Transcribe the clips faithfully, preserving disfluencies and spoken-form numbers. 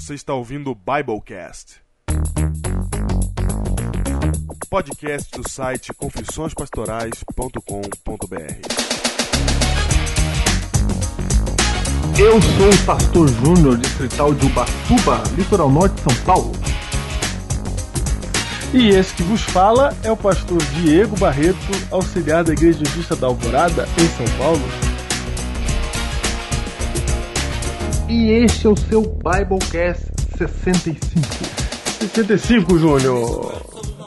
Você está ouvindo o Biblecast, podcast do site confissões pastorais ponto com ponto br. Eu sou o pastor Júnior, distrital de Ubatuba, litoral norte de São Paulo. E esse que vos fala é o pastor Diego Barreto, auxiliar da igreja de Vista da Alvorada, em São Paulo. E este é o seu Biblecast sessenta e cinco. sessenta e cinco, Júnior.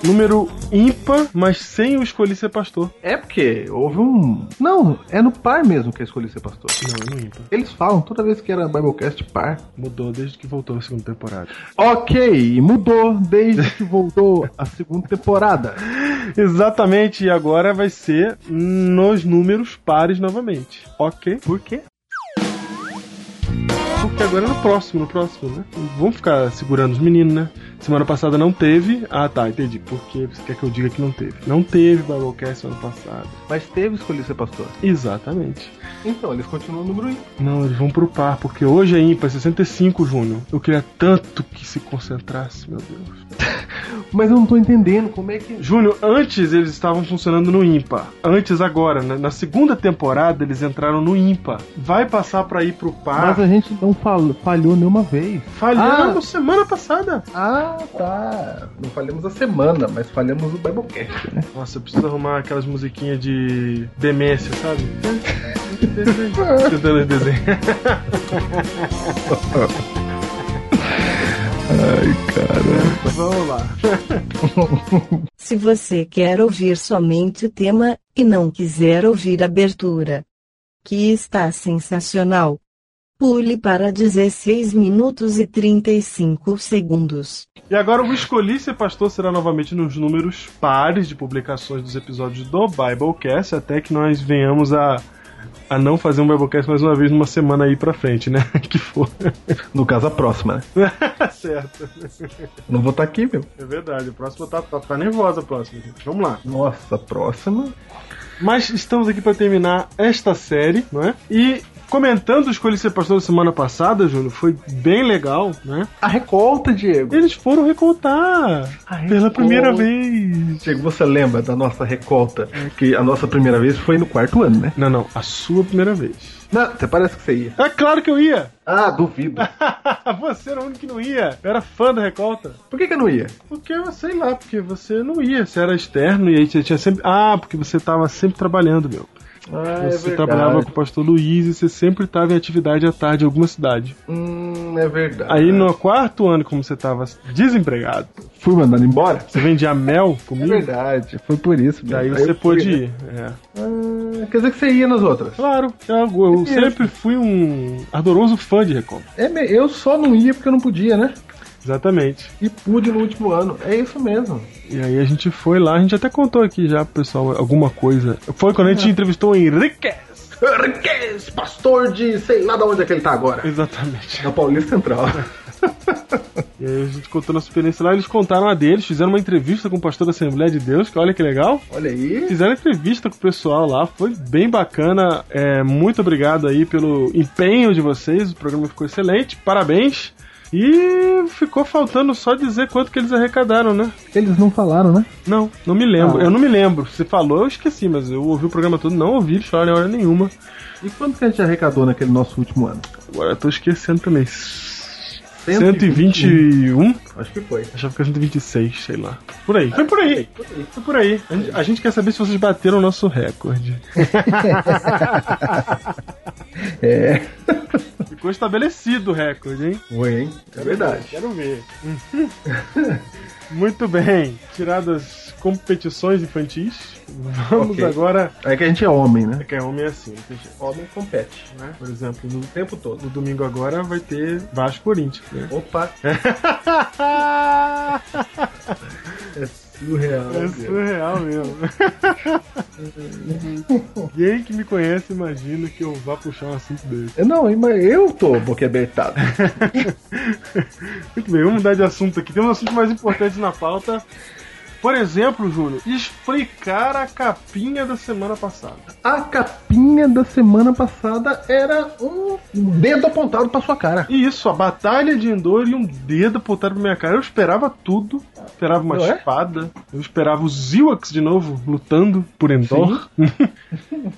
Número ímpar, mas sem eu escolhi ser pastor. É porque houve um... Não, é no par mesmo que eu escolhi ser pastor. Não, é no ímpar. Eles falam toda vez que era Biblecast par. Mudou desde que voltou a segunda temporada. Ok, mudou desde que voltou a segunda temporada. Exatamente, e agora vai ser nos números pares novamente. Ok. Por quê? Porque agora é no próximo, no próximo, né? Vamos ficar segurando os meninos, né? Semana passada não teve. Ah, tá, entendi. Por que você quer que eu diga que não teve? Não teve Biblecast ano passado. Mas teve Escolhi Ser Pastor. Exatamente. Então, eles continuam no grupo. Não, eles vão pro par, porque hoje é ímpar, sessenta e cinco, Júnior. Eu queria tanto que se concentrasse, meu Deus. Mas eu não tô entendendo como é que... Júnior, antes eles estavam funcionando no ímpar. Antes agora, na, na segunda temporada, eles entraram no ímpar. Vai passar pra ir pro par. Mas a gente não falhou, falhou nenhuma vez. Falhamos ah. semana passada. Ah. Ah, tá. Não falhamos a semana, mas falhamos o Biblecast, né? Nossa, eu preciso arrumar aquelas musiquinhas de demência, sabe? Tentando desenhar. Ai, caramba. Vamos lá. Se você quer ouvir somente o tema, e não quiser ouvir a abertura, que está sensacional, pule para dezesseis minutos e trinta e cinco segundos. E agora o Escolhi Ser Pastor será novamente nos números pares de publicações dos episódios do Biblecast, até que nós venhamos a, a não fazer um Biblecast mais uma vez numa semana aí pra frente, né? Que for. No caso, a próxima, né? Certo. Não vou estar aqui, meu. É verdade, a próxima tá, tá, tá nervosa, a próxima, gente. Vamos lá. Nossa, a próxima... Mas estamos aqui pra terminar esta série, não é? E... comentando o Escolhi Ser Pastor da semana passada, Júnior, foi bem legal, né? A recolta, Diego. Eles foram recoltar a recolta. Pela primeira vez. Diego, você lembra da nossa recolta? Que a nossa primeira vez foi no quarto ano, né? Não, não. A sua primeira vez. Não, você parece que você ia. É claro que eu ia. Ah, duvido. Você era o único que não ia. Eu era fã da recolta. Por que que eu não ia? Porque, eu sei lá, porque você não ia. Você era externo e aí você tinha sempre... Ah, porque você tava sempre trabalhando, meu. Ah, você é trabalhava com o pastor Luiz e você sempre estava em atividade à tarde em alguma cidade. Hum, é verdade. Aí no quarto ano, como você estava desempregado, fui mandado embora. Você vendia mel comigo? É verdade, foi por isso. Daí aí você pôde fui, ir. Né? É. Ah, quer dizer que você ia nas outras? Claro, eu, eu sempre fui um ardoroso fã de Record. É, eu só não ia porque eu não podia, né? Exatamente. E pude no último ano, é isso mesmo. E aí a gente foi lá, a gente até contou aqui já pro pessoal alguma coisa. Foi quando a gente é. entrevistou o Henriquez. Henriquez, pastor de sei lá de onde é que ele tá agora. Exatamente. Na Paulista Central. E aí a gente contou nossa experiência lá, eles contaram a deles, fizeram uma entrevista com o pastor da Assembleia de Deus, que olha que legal. Olha aí. Fizeram entrevista com o pessoal lá, foi bem bacana. É, muito obrigado aí pelo empenho de vocês, o programa ficou excelente, parabéns. E ficou faltando só dizer quanto que eles arrecadaram, né? Eles não falaram, né? Não, não me lembro. Ah. Eu não me lembro. Você falou, eu esqueci, mas eu ouvi o programa todo, não ouvi eles falarem hora nenhuma. E quanto que a gente arrecadou naquele nosso último ano? Agora eu tô esquecendo também. cento e vinte e um? Acho que foi. Achava que era cento e vinte e seis, sei lá. Por aí. Foi por aí. Foi por aí. Foi por aí. A, gente, a gente quer saber se vocês bateram o nosso recorde. É. Ficou estabelecido o recorde, hein? Foi, hein? É verdade. Quero ver. Muito bem. Tiradas competições infantis, vamos okay. agora... É que a gente é homem, né? É que é homem assim. Homem compete, né? Por exemplo, no tempo todo. No domingo agora vai ter Vasco Corinthians, né? Opa! É surreal. É surreal mesmo. Quem que me conhece imagina que eu vá puxar um assunto desse. Não, eu tô boquiabertado. Muito bem, vamos mudar de assunto aqui. Tem um assunto mais importante na pauta. Por exemplo, Júlio, explicar a capinha da semana passada. A capinha da semana passada era um dedo apontado pra sua cara. Isso, a Batalha de Endor e um dedo apontado pra minha cara. Eu esperava tudo. Eu esperava uma Não espada. É? Eu esperava os Ewoks de novo, lutando por Endor.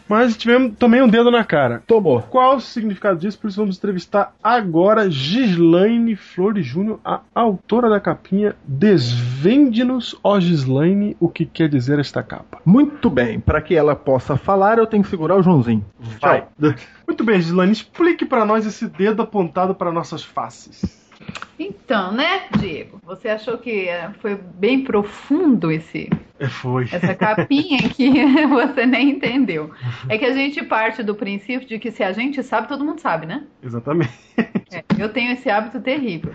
Mas tivemos também um dedo na cara. Tomou. Qual o significado disso? Por isso vamos entrevistar agora Gislaine Flores Júnior, a autora da capinha. Desvende-nos, ó Gislaine, o que quer dizer esta capa. Muito bem, para que ela possa falar, eu tenho que segurar o Joãozinho. Vai. Tchau. Muito bem, Gislaine, explique para nós esse dedo apontado para nossas faces. Então, né, Diego? Você achou que foi bem profundo esse... Foi. Essa capinha que você nem entendeu. É que a gente parte do princípio de que se a gente sabe, todo mundo sabe, né? Exatamente. É, eu tenho esse hábito terrível.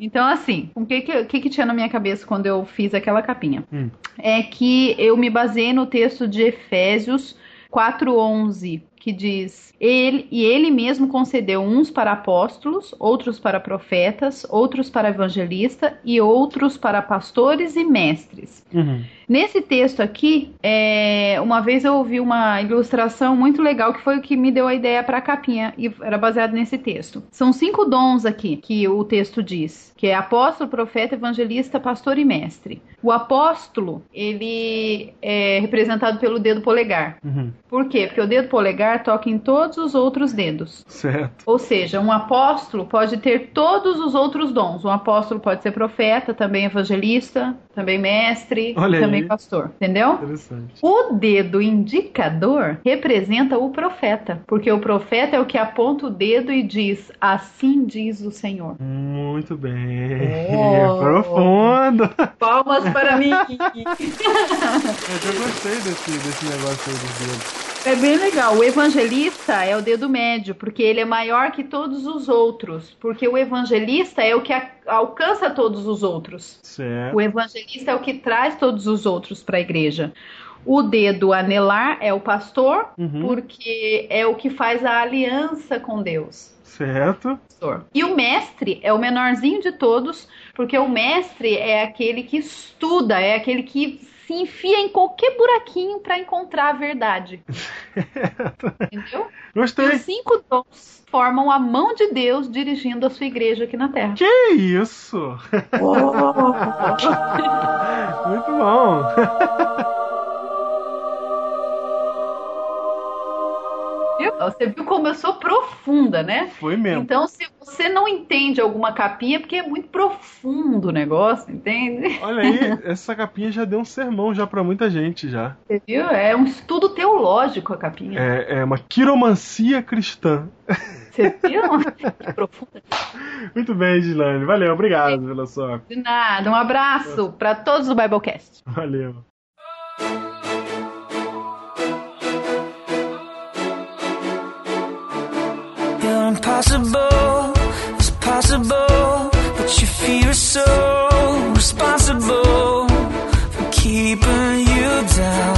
Então, assim, o que que, que que tinha na minha cabeça quando eu fiz aquela capinha? Hum. É que eu me baseei no texto de Efésios quatro, onze, que diz: ele, e ele mesmo concedeu uns para apóstolos, outros para profetas, outros para evangelistas e outros para pastores e mestres. Uhum. Nesse texto aqui, é, uma vez eu ouvi uma ilustração muito legal que foi o que me deu a ideia para a capinha, e era baseado nesse texto. São cinco dons aqui que o texto diz, que é apóstolo, profeta, evangelista, pastor e mestre. O apóstolo, ele é representado pelo dedo polegar. Uhum. Por quê? Porque o dedo polegar toca em todos os outros dedos. Certo. Ou seja, um apóstolo pode ter todos os outros dons. Um apóstolo pode ser profeta, também evangelista, também mestre, Olha também aí. pastor. Entendeu? Interessante. O dedo indicador representa o profeta, porque o profeta é o que aponta o dedo e diz: assim diz o Senhor. Muito bem. Oh. Profundo. Palmas para mim. Eu gostei desse, desse negócio aí dos dedos. É bem legal. O evangelista é o dedo médio, porque ele é maior que todos os outros. Porque o evangelista é o que a, alcança todos os outros. Certo. O evangelista é o que traz todos os outros para a igreja. O dedo anelar é o pastor, uhum. porque é o que faz a aliança com Deus. Certo. E o mestre é o menorzinho de todos, porque o mestre é aquele que estuda, é aquele que se enfia em qualquer buraquinho para encontrar a verdade. Entendeu? Gostei. E os cinco dons formam a mão de Deus dirigindo a sua igreja aqui na Terra. Que isso! Oh. Muito bom! Você viu como eu sou profunda, né? Foi mesmo. Então, se você não entende alguma capinha, é porque é muito profundo o negócio, entende? Olha aí, essa capinha já deu um sermão já pra muita gente, já. Você viu? É um estudo teológico a capinha. É, é uma quiromancia cristã. Você viu? Que profunda. Muito bem, Gislaine. Valeu, obrigado pela sua... De nada, um abraço pra todos do Biblecast. Valeu. Impossible, it's possible, but you feel so responsible for keeping you down,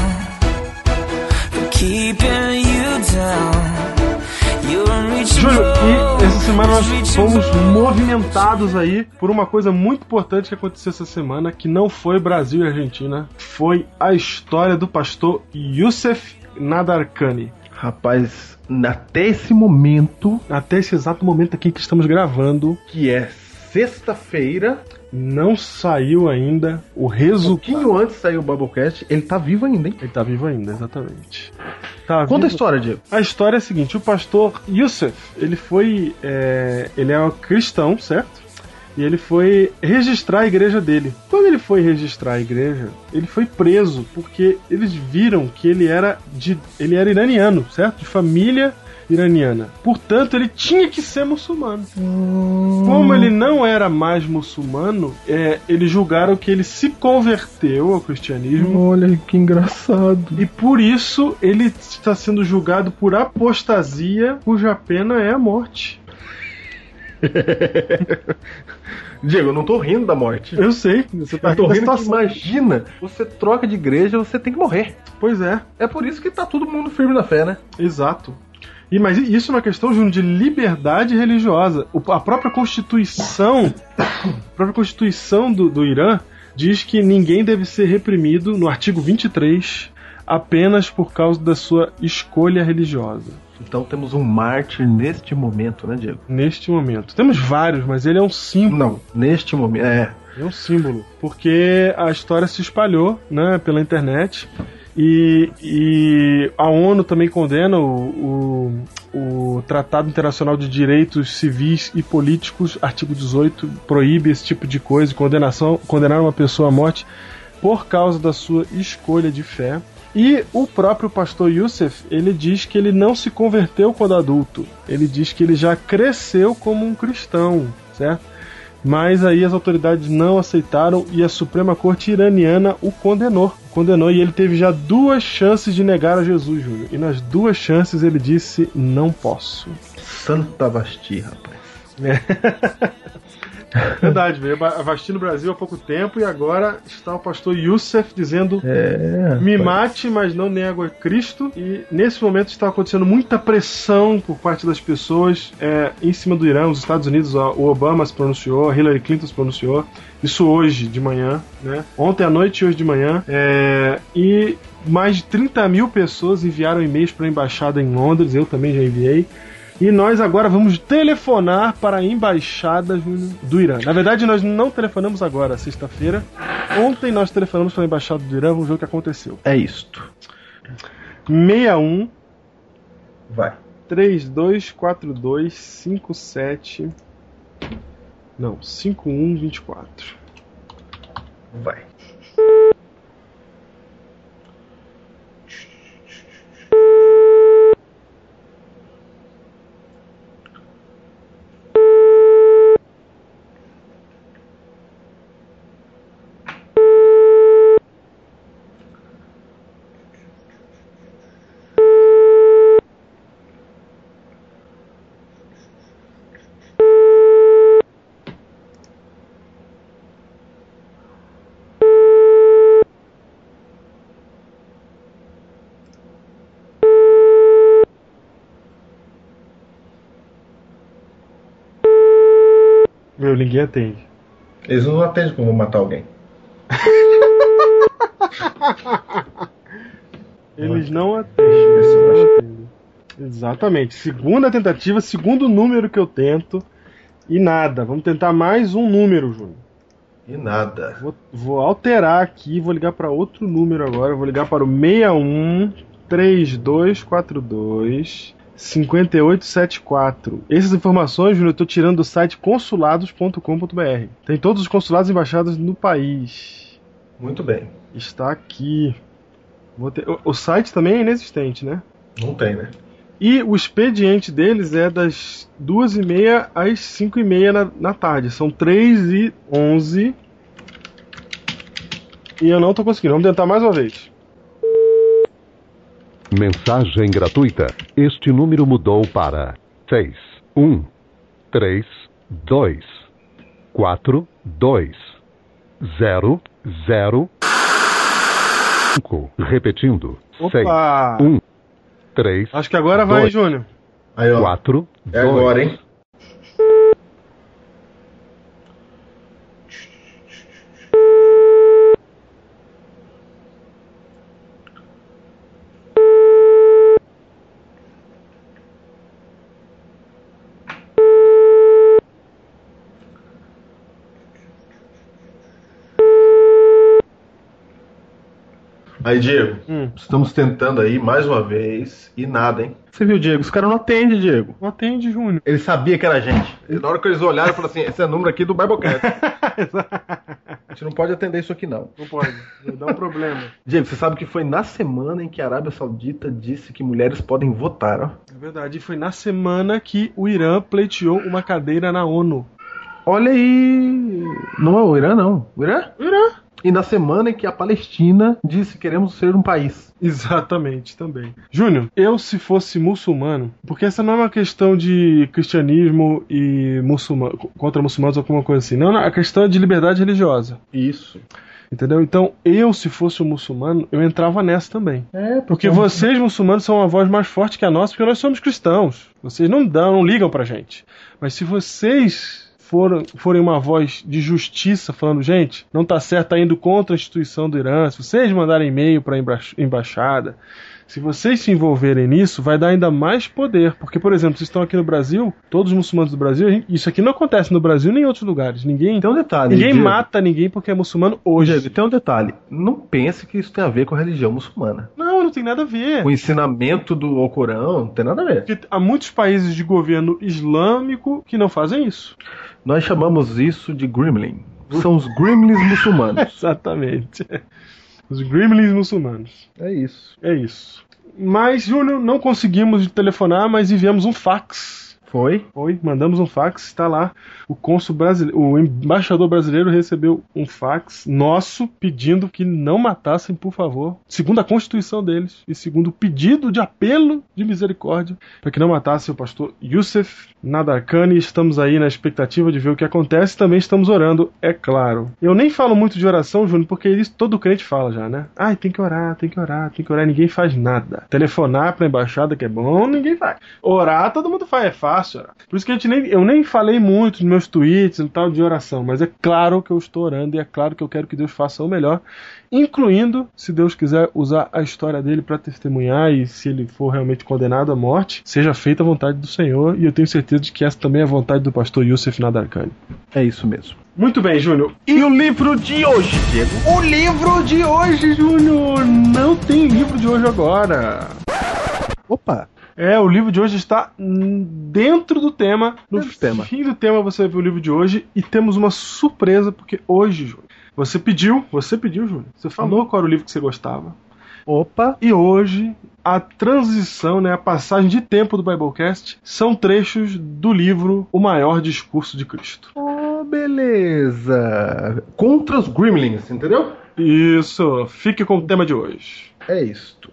for keeping you down. You're unreachable. Essa semana nós fomos movimentados aí por uma coisa muito importante que aconteceu essa semana, que não foi Brasil e Argentina, foi a história do pastor Youssef Nadarkhani. Rapaz, até esse momento, até esse exato momento aqui que estamos gravando, que é sexta-feira, não saiu ainda o resultado. Um pouquinho antes saiu o Biblecast, ele tá vivo ainda, hein? Ele tá vivo ainda, exatamente. Tá Conta vivo. A história, Diego. A história é a seguinte: o pastor Youssef, ele foi, é, ele é um cristão, certo? E ele foi registrar a igreja dele. Quando ele foi registrar a igreja, ele foi preso, porque eles viram que ele era, de, ele era iraniano, certo? De família iraniana. Portanto, ele tinha que ser muçulmano. Hum. Como ele não era mais muçulmano, é, eles julgaram que ele se converteu ao cristianismo. Olha que engraçado. E por isso, ele está sendo julgado por apostasia, cuja pena é a morte. Diego, eu não tô rindo da morte. Eu sei, você tá rindo da situação. Imagina, você troca de igreja, você tem que morrer. Pois é. É por isso que tá todo mundo firme na fé, né? Exato. E, mas isso é uma questão, Júnior, de liberdade religiosa. O, a própria Constituição, a própria Constituição do, do Irã diz que ninguém deve ser reprimido, no artigo vinte e três, apenas por causa da sua escolha religiosa. Então temos um mártir neste momento, né, Diego? Neste momento. Temos vários, mas ele é um símbolo. Não, neste momento, é. É um símbolo, porque a história se espalhou, né, pela internet. E, e a ONU também condena o, o, o Tratado Internacional de Direitos Civis e Políticos, artigo dezoito, proíbe esse tipo de coisa, condenação, condenar uma pessoa à morte por causa da sua escolha de fé. E o próprio pastor Youssef, ele diz que ele não se converteu quando adulto, ele diz que ele já cresceu como um cristão, certo? Mas aí as autoridades não aceitaram e a Suprema Corte iraniana o condenou. Condenou e ele teve já duas chances de negar a Jesus, Júlio. E nas duas chances ele disse, não posso. Santa Vasti, rapaz. É. Verdade, veio a Vasti no Brasil há pouco tempo e agora está o pastor Youssef dizendo é, me mate, mas não nego a Cristo. E nesse momento está acontecendo muita pressão por parte das pessoas é, em cima do Irã, os Estados Unidos, ó, o Obama se pronunciou, Hillary Clinton se pronunciou, isso hoje de manhã, né? Ontem à noite e hoje de manhã é, e mais de trinta mil pessoas enviaram e-mails para a embaixada em Londres, eu também já enviei. E nós agora vamos telefonar para a embaixada do Irã. Na verdade, nós não telefonamos agora, sexta-feira. Ontem nós telefonamos para a embaixada do Irã, vamos ver o que aconteceu. É isto. seis um Vai. três dois quatro dois cinco sete Não, cinco um dois quatro Vai. Meu, ninguém atende. Eles não atendem porque vão matar alguém. Eles não atendem. Exatamente. Segunda tentativa, segundo número que eu tento. E nada. Vamos tentar mais um número, Júnior. E nada. Vou, vou alterar aqui, vou ligar para outro número agora. Vou ligar para o seis um três dois quatro dois cinco oito sete quatro Essas informações, Júlio, eu estou tirando do site consulados ponto com ponto b r. Tem todos os consulados e embaixadas no país. Muito bem. Está aqui. Vou ter... o, o site também é inexistente, né? Não tem, né? E o expediente deles é das duas e meia às cinco e meia na, na tarde. São três e onze E eu não estou conseguindo. Vamos tentar mais uma vez. Mensagem gratuita. Este número mudou para seis um três dois quatro dois zero zero cinco Repetindo. Opa. seis um três Acho que agora dois, vai, Júnior. Aí, ó. quatro É dois. Agora, hein? Aí, Diego, hum. estamos tentando aí mais uma vez e nada, hein? Você viu, Diego? Os caras não atendem, Diego. Não atende, Júnior. Ele sabia que era a gente. E na hora que eles olharam, falaram assim, esse é o número aqui do Biblecast. A gente não pode atender isso aqui, não. Não pode. Vai dar um problema. Diego, você sabe que foi na semana em que a Arábia Saudita disse que mulheres podem votar, ó. É verdade. E foi na semana que o Irã pleiteou uma cadeira na ONU. Olha aí... Não é o Irã, não. O Irã? O Irã. E na semana em que a Palestina disse queremos ser um país. Exatamente, também. Júnior, eu se fosse muçulmano, porque essa não é uma questão de cristianismo e muçulmano, contra muçulmanos ou alguma coisa assim. Não, não, a questão é de liberdade religiosa. Isso. Entendeu? Então, eu se fosse um muçulmano, eu entrava nessa também. É, porque... porque vocês muçulmanos são uma voz mais forte que a nossa, porque nós somos cristãos. Vocês não dão, não ligam pra gente. Mas se vocês... foram, forem uma voz de justiça, falando, gente, não está certo, está indo contra a instituição do Irã, se vocês mandarem e-mail para a emba- embaixada, se vocês se envolverem nisso, vai dar ainda mais poder. Porque, por exemplo, vocês estão aqui no Brasil, todos os muçulmanos do Brasil, isso aqui não acontece no Brasil nem em outros lugares. Ninguém, tem um detalhe, ninguém Diego, mata ninguém porque é muçulmano hoje. Diego, tem um detalhe. Não pense que isso tem a ver com a religião muçulmana. Não, não tem nada a ver. O ensinamento do Corão não tem nada a ver. Porque há muitos países de governo islâmico que não fazem isso. Nós chamamos isso de gremlin. São os gremlins muçulmanos. Exatamente. Os gremlins muçulmanos. É isso. É isso. Mas, Júlio, não conseguimos telefonar, mas enviamos um fax. Foi? Foi. Mandamos um fax, está lá. O cônsul brasileiro, o embaixador brasileiro recebeu um fax nosso pedindo que não matassem, por favor, segundo a Constituição deles e segundo o pedido de apelo de misericórdia, para que não matassem o pastor Youssef Nadarkhani. Estamos aí na expectativa de ver o que acontece. Também estamos orando, é claro. Eu nem falo muito de oração, Júnior, porque isso todo crente fala já, né? Ai, tem que orar, tem que orar, tem que orar. Ninguém faz nada. Telefonar para a embaixada, que é bom, ninguém faz. Orar, todo mundo faz, é fácil orar. Por isso que a gente nem, eu nem falei muito no meu tweets e tal de oração, mas é claro que eu estou orando e é claro que eu quero que Deus faça o melhor, incluindo, se Deus quiser usar a história dele para testemunhar e se ele for realmente condenado à morte, seja feita a vontade do Senhor, e eu tenho certeza de que essa também é a vontade do pastor Youssef Nadarkhani. É isso mesmo. Muito bem, Júnior. E o livro de hoje, Diego? O livro de hoje, Júnior! Não tem livro de hoje agora. Opa! É, o livro de hoje está dentro do tema. No tema. fim do tema você vai ver o livro de hoje. E temos uma surpresa, porque hoje, Júlio, você pediu, você pediu, Júlio. Você falou qual era o livro que você gostava. Opa! E hoje, a transição, né, a passagem de tempo do Biblecast são trechos do livro O Maior Discurso de Cristo. Oh, beleza! Contra os gremlins, entendeu? Isso! Fique com o tema de hoje. É isto.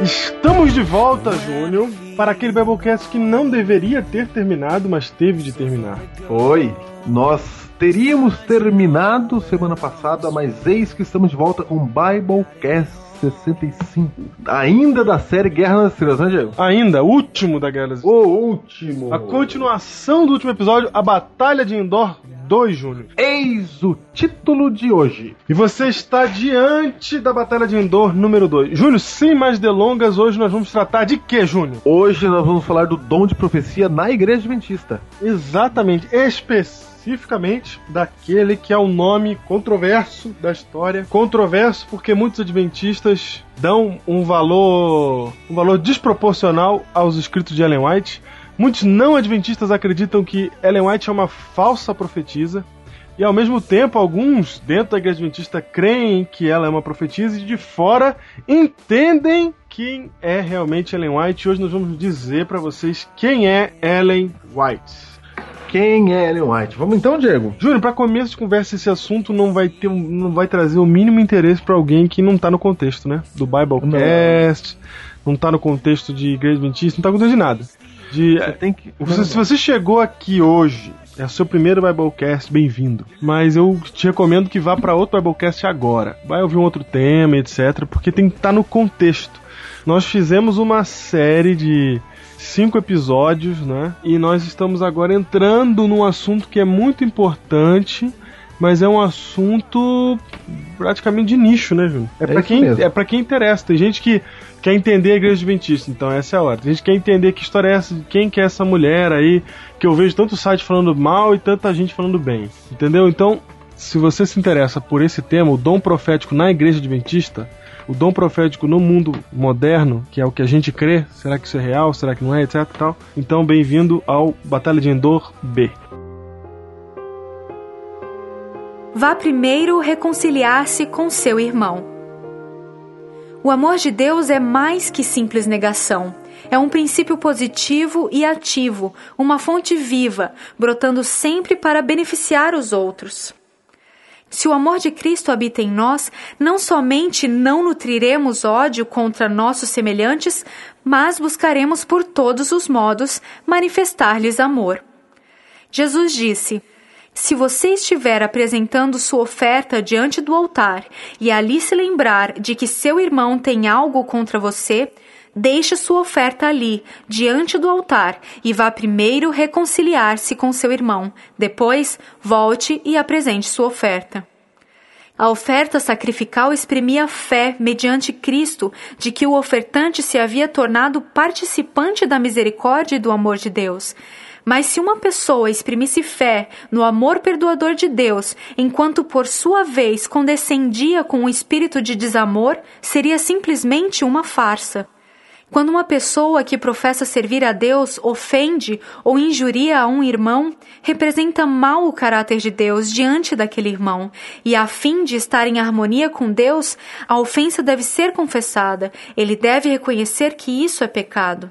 Estamos de volta, Júnior, para aquele Biblecast que não deveria ter terminado, mas teve de terminar. Foi. Nós teríamos terminado semana passada, mas eis que estamos de volta com o Biblecast sessenta e cinco. Ainda da série Guerra nas Estrelas, né, Diego? Ainda, último da Guerra nas Estrelas. O último. A continuação do último episódio, a Batalha de Endor dois, Júnior. Eis o título de hoje. E você está diante da Batalha de Endor número dois. Júnior, sem mais delongas, hoje nós vamos tratar de quê, Júnior? Hoje nós vamos falar do dom de profecia na Igreja Adventista. Exatamente. Especial. Especificamente daquele que é o nome controverso da história. Controverso porque muitos adventistas dão um valor, um valor desproporcional aos escritos de Ellen White. Muitos não adventistas acreditam que Ellen White é uma falsa profetisa. E ao mesmo tempo, alguns dentro da Igreja Adventista creem que ela é uma profetisa e de fora entendem quem é realmente Ellen White. Hoje nós vamos dizer para vocês quem é Ellen White. Quem é Ellen White? Vamos então, Diego. Júnior, para começo de conversa, esse assunto não vai, ter, não vai trazer o mínimo interesse para alguém que não tá no contexto, né? Do Biblecast, não. não tá no contexto de Igreja Adventista, não tá no contexto de nada. De, você tem que... se, se você chegou aqui hoje, é o seu primeiro Biblecast, bem-vindo. Mas eu te recomendo que vá para outro Biblecast agora. Vai ouvir um outro tema, etcétera, porque tem que estar tá no contexto. Nós fizemos uma série de cinco episódios, né? E nós estamos agora entrando num assunto que é muito importante, mas é um assunto praticamente de nicho, né, Júnior? É, é para quem, é pra quem interessa. Tem gente que quer entender a Igreja Adventista, então essa é a hora. Tem gente que quer entender que história é essa, quem que é essa mulher aí, que eu vejo tanto site falando mal e tanta gente falando bem, entendeu? Então, se você se interessa por esse tema, o dom profético na Igreja Adventista, o dom profético no mundo moderno, que é o que a gente crê, será que isso é real, será que não é, etc, tal. Então, bem-vindo ao Batalha de Endor B. Vá primeiro reconciliar-se com seu irmão. O amor de Deus é mais que simples negação. É um princípio positivo e ativo, uma fonte viva, brotando sempre para beneficiar os outros. Se o amor de Cristo habita em nós, não somente não nutriremos ódio contra nossos semelhantes, mas buscaremos por todos os modos manifestar-lhes amor. Jesus disse: Se você estiver apresentando sua oferta diante do altar e ali se lembrar de que seu irmão tem algo contra você, deixe sua oferta ali, diante do altar, e vá primeiro reconciliar-se com seu irmão. Depois, volte e apresente sua oferta. A oferta sacrificial exprimia a fé, mediante Cristo, de que o ofertante se havia tornado participante da misericórdia e do amor de Deus. Mas se uma pessoa exprimisse fé no amor perdoador de Deus, enquanto por sua vez condescendia com um espírito de desamor, seria simplesmente uma farsa. Quando uma pessoa que professa servir a Deus ofende ou injuria a um irmão, representa mal o caráter de Deus diante daquele irmão, e a fim de estar em harmonia com Deus, a ofensa deve ser confessada, ele deve reconhecer que isso é pecado.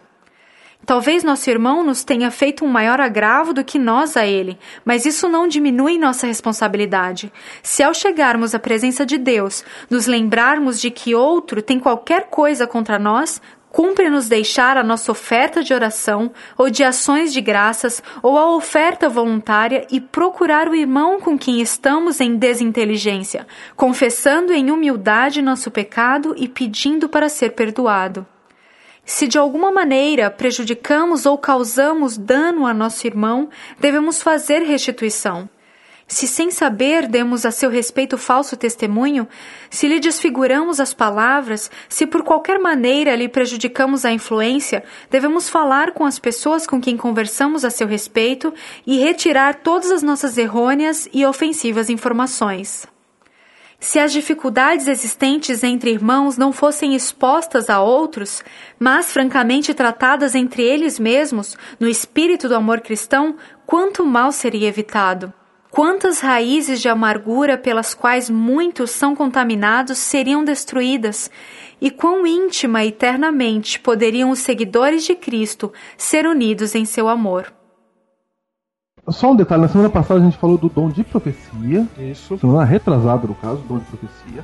Talvez nosso irmão nos tenha feito um maior agravo do que nós a ele, mas isso não diminui nossa responsabilidade. Se ao chegarmos à presença de Deus, nos lembrarmos de que outro tem qualquer coisa contra nós, cumpre-nos deixar a nossa oferta de oração ou de ações de graças ou a oferta voluntária e procurar o irmão com quem estamos em desinteligência, confessando em humildade nosso pecado e pedindo para ser perdoado. Se de alguma maneira prejudicamos ou causamos dano a nosso irmão, devemos fazer restituição. Se sem saber demos a seu respeito falso testemunho, se lhe desfiguramos as palavras, se por qualquer maneira lhe prejudicamos a influência, devemos falar com as pessoas com quem conversamos a seu respeito e retirar todas as nossas errôneas e ofensivas informações. Se as dificuldades existentes entre irmãos não fossem expostas a outros, mas francamente tratadas entre eles mesmos, no espírito do amor cristão, quanto mal seria evitado? Quantas raízes de amargura pelas quais muitos são contaminados seriam destruídas? E quão íntima e eternamente poderiam os seguidores de Cristo ser unidos em seu amor? Só um detalhe, na semana passada a gente falou do dom de profecia. Isso. Semana retrasada, no caso, dom de profecia.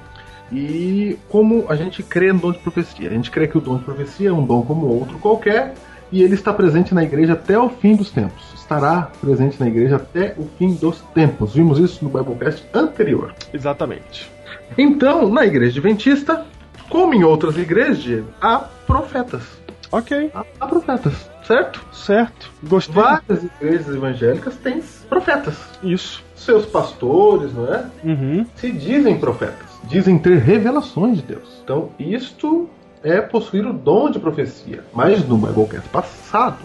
E como a gente crê no dom de profecia? A gente crê que o dom de profecia é um dom como outro qualquer e ele está presente na igreja até o fim dos tempos. Estará presente na igreja até o fim dos tempos. Vimos isso no Biblecast anterior. Exatamente. Então, na igreja adventista, como em outras igrejas, há profetas. Ok. Há, há profetas. Certo? Certo. Gostei. Várias igrejas evangélicas têm profetas. Isso. Seus pastores, não é? Uhum. Se dizem profetas. Dizem ter revelações de Deus. Então, isto é possuir o dom de profecia. Mas no Biblecast passado,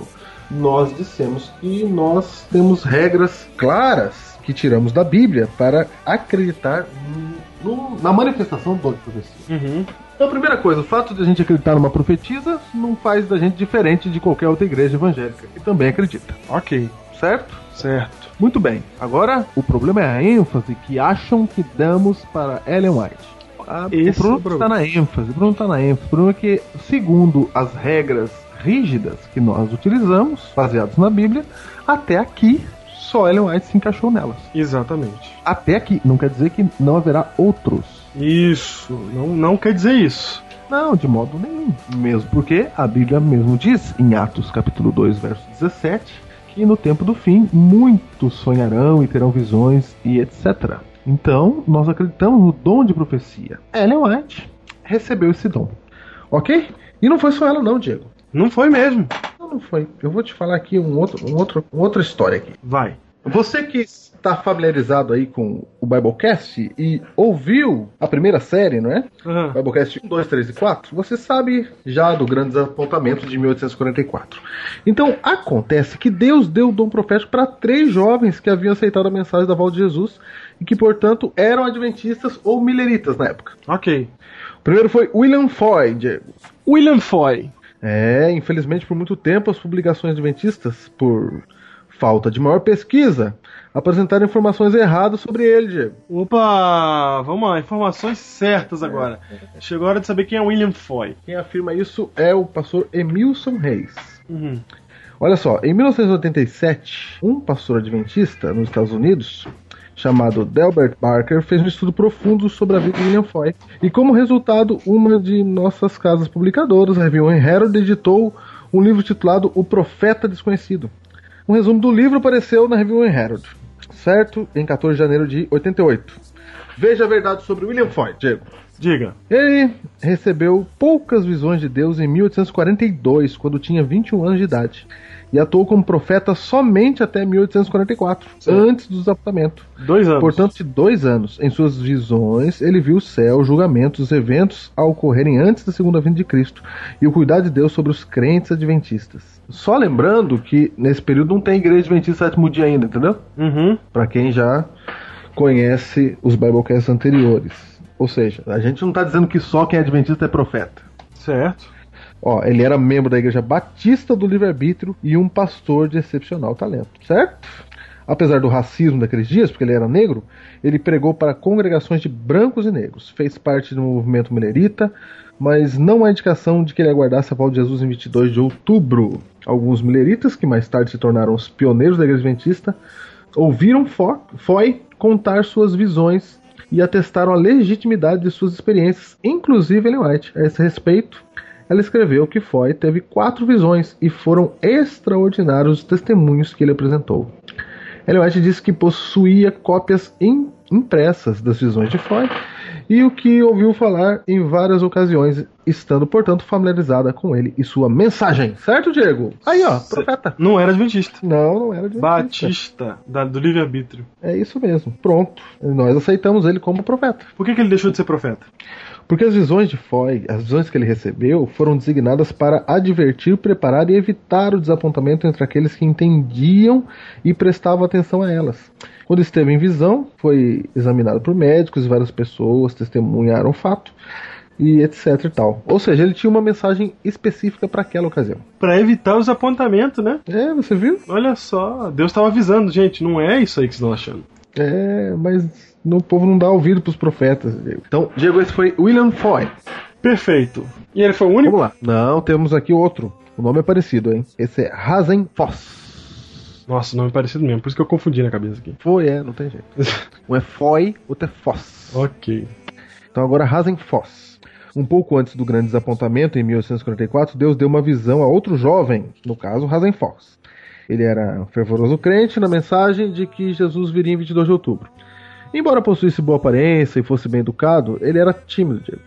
nós dissemos que nós temos regras claras que tiramos da Bíblia para acreditar no, na manifestação do dom de profecia. Uhum. Então, a primeira coisa, o fato de a gente acreditar numa profetisa não faz da gente diferente de qualquer outra igreja evangélica que também acredita. Ok. Certo? Certo. Muito bem. Agora, o problema é a ênfase que acham que damos para Ellen White. Ah, Esse o problema está na ênfase. O problema está na ênfase. O problema é que, segundo as regras rígidas que nós utilizamos, baseadas na Bíblia, até aqui, só Ellen White se encaixou nelas. Exatamente. Até aqui. Não quer dizer que não haverá outros. Isso, não, não quer dizer isso. Não, de modo nenhum. Mesmo porque a Bíblia mesmo diz, em Atos capítulo dois, verso dezessete, que no tempo do fim muitos sonharão e terão visões e etcétera. Então, nós acreditamos no dom de profecia. Ellen White recebeu esse dom. Ok? E não foi só ela não, Diego. Não foi mesmo. Não, não foi. Eu vou te falar aqui um outro, um outro, outra história aqui. Vai. Você que está familiarizado aí com o Biblecast e ouviu a primeira série, não é? Uhum. Biblecast um, dois, três e quatro, você sabe já do grande desapontamento de mil oitocentos e quarenta e quatro. Então, acontece que Deus deu o dom profético para três jovens que haviam aceitado a mensagem da volta de Jesus e que, portanto, eram adventistas ou mileritas na época. Ok. O primeiro foi William Foy, Diego. William Foy. É, infelizmente, por muito tempo, as publicações adventistas, por falta de maior pesquisa, apresentaram informações erradas sobre ele, Diego. Opa, vamos lá, informações certas agora. É. Chegou a hora de saber quem é William Foy. Quem afirma isso é o pastor Emilson Reis. Uhum. Olha só, em mil novecentos e oitenta e sete, um pastor adventista nos Estados Unidos, chamado Delbert Barker, fez um estudo profundo sobre a vida de William Foy. E como resultado, uma de nossas casas publicadoras, Review and Herald, editou um livro titulado O Profeta Desconhecido. Um resumo do livro apareceu na Review and Herald. certo? Em quatorze de janeiro de oitenta e oito. Veja a verdade sobre William Foy, Diego. Diga. Ele recebeu poucas visões de Deus em mil oitocentos e quarenta e dois, quando tinha vinte e um anos de idade. E atuou como profeta somente até mil oitocentos e quarenta e quatro, Sim. antes do desapontamento. Dois anos. Portanto, de dois anos. Em suas visões, ele viu o céu, julgamentos, os eventos a ocorrerem antes da segunda vinda de Cristo e o cuidado de Deus sobre os crentes adventistas. Só lembrando que nesse período não tem igreja adventista sétimo dia ainda, entendeu? Uhum. Pra quem já conhece os Biblecasts anteriores. Ou seja, a gente não está dizendo que só quem é adventista é profeta. Certo. Ó, ele era membro da Igreja Batista do Livre-Arbítrio e um pastor de excepcional talento. Certo? Apesar do racismo daqueles dias, porque ele era negro, ele pregou para congregações de brancos e negros. Fez parte do movimento milerita, mas não há indicação de que ele aguardasse a volta de Jesus em vinte e dois de outubro. Alguns mileritas, que mais tarde se tornaram os pioneiros da Igreja Adventista, ouviram Foy, Foy contar suas visões e atestaram a legitimidade de suas experiências, inclusive Ellen White. A esse respeito, ela escreveu que Foy teve quatro visões e foram extraordinários os testemunhos que ele apresentou. Ellen White disse que possuía cópias impressas das visões de Foy e o que ouviu falar em várias ocasiões, estando, portanto, familiarizada com ele e sua mensagem. Certo, Diego? Aí, ó, profeta. Não era adventista. Não, não era adventista. Batista, da, do livre-arbítrio. É isso mesmo. Pronto. Nós aceitamos ele como profeta. Por que, que ele deixou de ser profeta? Porque as visões de Foy, as visões que ele recebeu, foram designadas para advertir, preparar e evitar o desapontamento entre aqueles que entendiam e prestavam atenção a elas. Quando esteve em visão, foi examinado por médicos e várias pessoas testemunharam o fato. E etc e tal. Ou seja, ele tinha uma mensagem específica para aquela ocasião. Para evitar os apontamentos, né? É, você viu? Olha só, Deus estava avisando, gente, não é isso aí que vocês estão achando. É, mas o povo não dá ouvido pros profetas, Diego. Então, Diego, esse foi William Foy. Perfeito. E ele foi o único? Vamos lá. Não, temos aqui outro. O nome é parecido, hein? Esse é Hazen Foss. Nossa, o nome é parecido mesmo, por isso que eu confundi na cabeça aqui. Foi, é, não tem jeito. Um é Foy, outro é Foss. Ok. Então agora Hazen Foss. Um pouco antes do grande desapontamento, em mil oitocentos e quarenta e quatro, Deus deu uma visão a outro jovem, no caso, Hazen Foss. Ele era um fervoroso crente na mensagem de que Jesus viria em vinte e dois de outubro. Embora possuísse boa aparência e fosse bem educado, ele era tímido.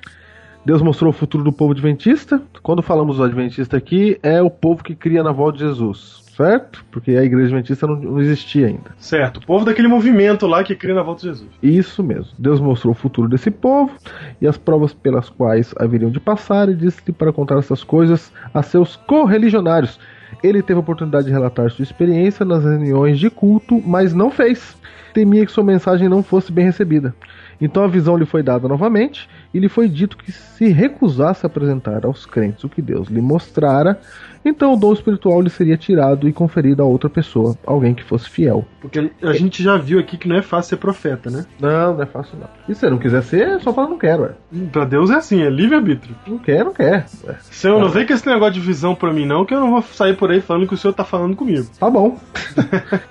Deus mostrou o futuro do povo adventista. Quando falamos do adventista aqui, é o povo que cria na volta de Jesus, certo? Porque a igreja adventista não, não existia ainda. Certo, o povo daquele movimento lá que cria na volta de Jesus. Isso mesmo. Deus mostrou o futuro desse povo e as provas pelas quais haveriam de passar e disse-lhe para contar essas coisas a seus correligionários. Ele teve a oportunidade de relatar sua experiência nas reuniões de culto, mas não fez. Temia que sua mensagem não fosse bem recebida. Então a visão lhe foi dada novamente e lhe foi dito que se recusasse a apresentar aos crentes o que Deus lhe mostrara, então o dom espiritual lhe seria tirado e conferido a outra pessoa, alguém que fosse fiel. Porque a gente já viu aqui que não é fácil ser profeta, né? Não, não é fácil não. E se você não quiser ser, só fala não quero, ué. Pra Deus é assim, é livre-arbítrio. Não quer, não quer. Ué. Senhor, não vem com esse negócio de visão pra mim não, que eu não vou sair por aí falando que o senhor tá falando comigo. Tá bom.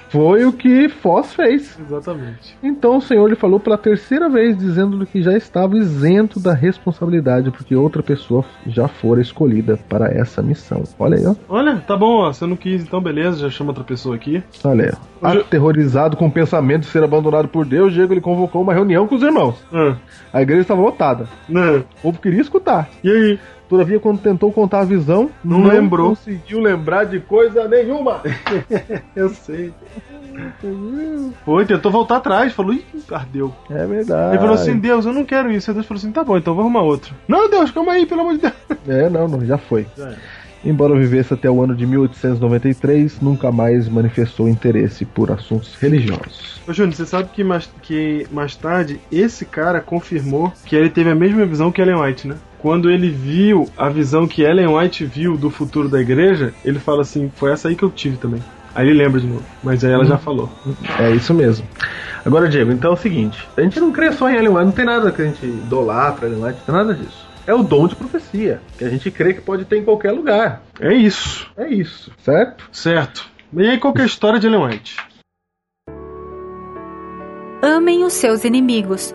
Foi o que Foz fez. Exatamente. Então o Senhor lhe falou pela terceira vez, dizendo-lhe que já estava isento da responsabilidade, porque outra pessoa já fora escolhida para essa missão. Olha aí, ó. Olha, tá bom, ó. Você não quis, então beleza, já chama outra pessoa aqui. Olha aí. Eu... Aterrorizado com o pensamento de ser abandonado por Deus, Diego ele convocou uma reunião com os irmãos. Hum. A igreja estava lotada. Hum. O povo queria escutar. E aí? Todavia, quando tentou contar a visão, não, não lembrou. Conseguiu lembrar de coisa nenhuma. Eu sei. Foi, tentou voltar atrás, falou, ih, ardeu. É verdade. Ele falou assim, Deus, eu não quero isso. Aí Deus falou assim, tá bom, então vou arrumar outro. Não, Deus, calma aí, pelo amor de Deus. É, não, não, já foi. É. Embora vivesse até o ano de mil oitocentos e noventa e três, nunca mais manifestou interesse por assuntos religiosos. Ô Júnior, você sabe que mais, que mais tarde esse cara confirmou que ele teve a mesma visão que Ellen White, né? Quando ele viu a visão que Ellen White viu do futuro da igreja, ele fala assim, foi essa aí que eu tive também. Aí ele lembra de novo, mas aí ela já falou. É isso mesmo. Agora, Diego, então é o seguinte, a gente não crê só em Ellen White, não tem nada que a gente idolatra, Ellen White, não tem nada disso. É o dom de profecia, que a gente crê que pode ter em qualquer lugar. É isso. É isso, certo? Certo. E aí, qual que é a história de Ellen White? Amem os seus inimigos.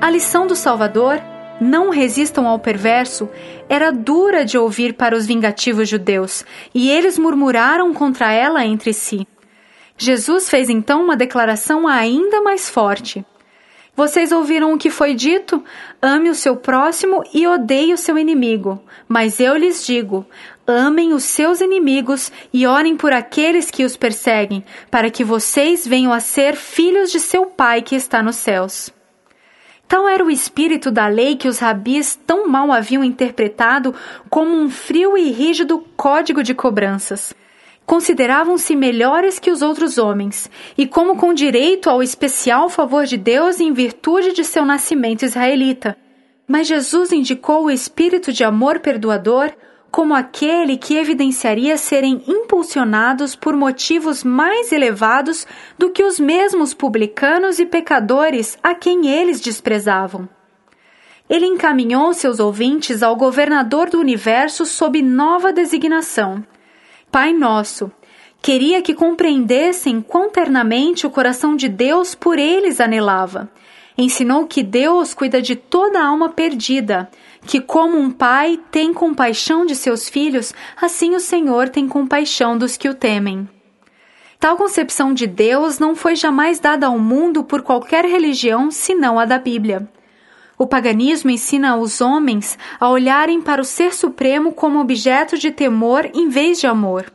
A lição do Salvador, não resistam ao perverso, era dura de ouvir para os vingativos judeus, e eles murmuraram contra ela entre si. Jesus fez então uma declaração ainda mais forte. Vocês ouviram o que foi dito? Ame o seu próximo e odeie o seu inimigo. Mas eu lhes digo, amem os seus inimigos e orem por aqueles que os perseguem, para que vocês venham a ser filhos de seu Pai que está nos céus. Tal era o espírito da lei que os rabis tão mal haviam interpretado como um frio e rígido código de cobranças. Consideravam-se melhores que os outros homens, e como com direito ao especial favor de Deus em virtude de seu nascimento israelita. Mas Jesus indicou o espírito de amor perdoador como aquele que evidenciaria serem impulsionados por motivos mais elevados do que os mesmos publicanos e pecadores a quem eles desprezavam. Ele encaminhou seus ouvintes ao governador do universo sob nova designação, Pai Nosso. Queria que compreendessem quão ternamente o coração de Deus por eles anelava. Ensinou que Deus cuida de toda alma perdida, que como um pai tem compaixão de seus filhos, assim o Senhor tem compaixão dos que o temem. Tal concepção de Deus não foi jamais dada ao mundo por qualquer religião senão a da Bíblia. O paganismo ensina os homens a olharem para o Ser Supremo como objeto de temor em vez de amor,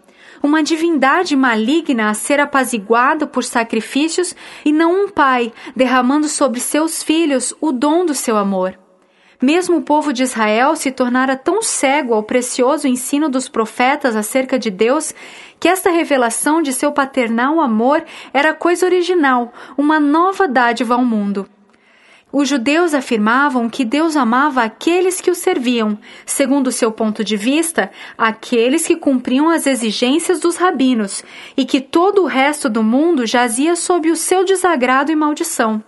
uma divindade maligna a ser apaziguada por sacrifícios e não um pai derramando sobre seus filhos o dom do seu amor. Mesmo o povo de Israel se tornara tão cego ao precioso ensino dos profetas acerca de Deus que esta revelação de seu paternal amor era coisa original, uma nova dádiva ao mundo. Os judeus afirmavam que Deus amava aqueles que o serviam, segundo seu ponto de vista, aqueles que cumpriam as exigências dos rabinos, e que todo o resto do mundo jazia sob o seu desagrado e maldição.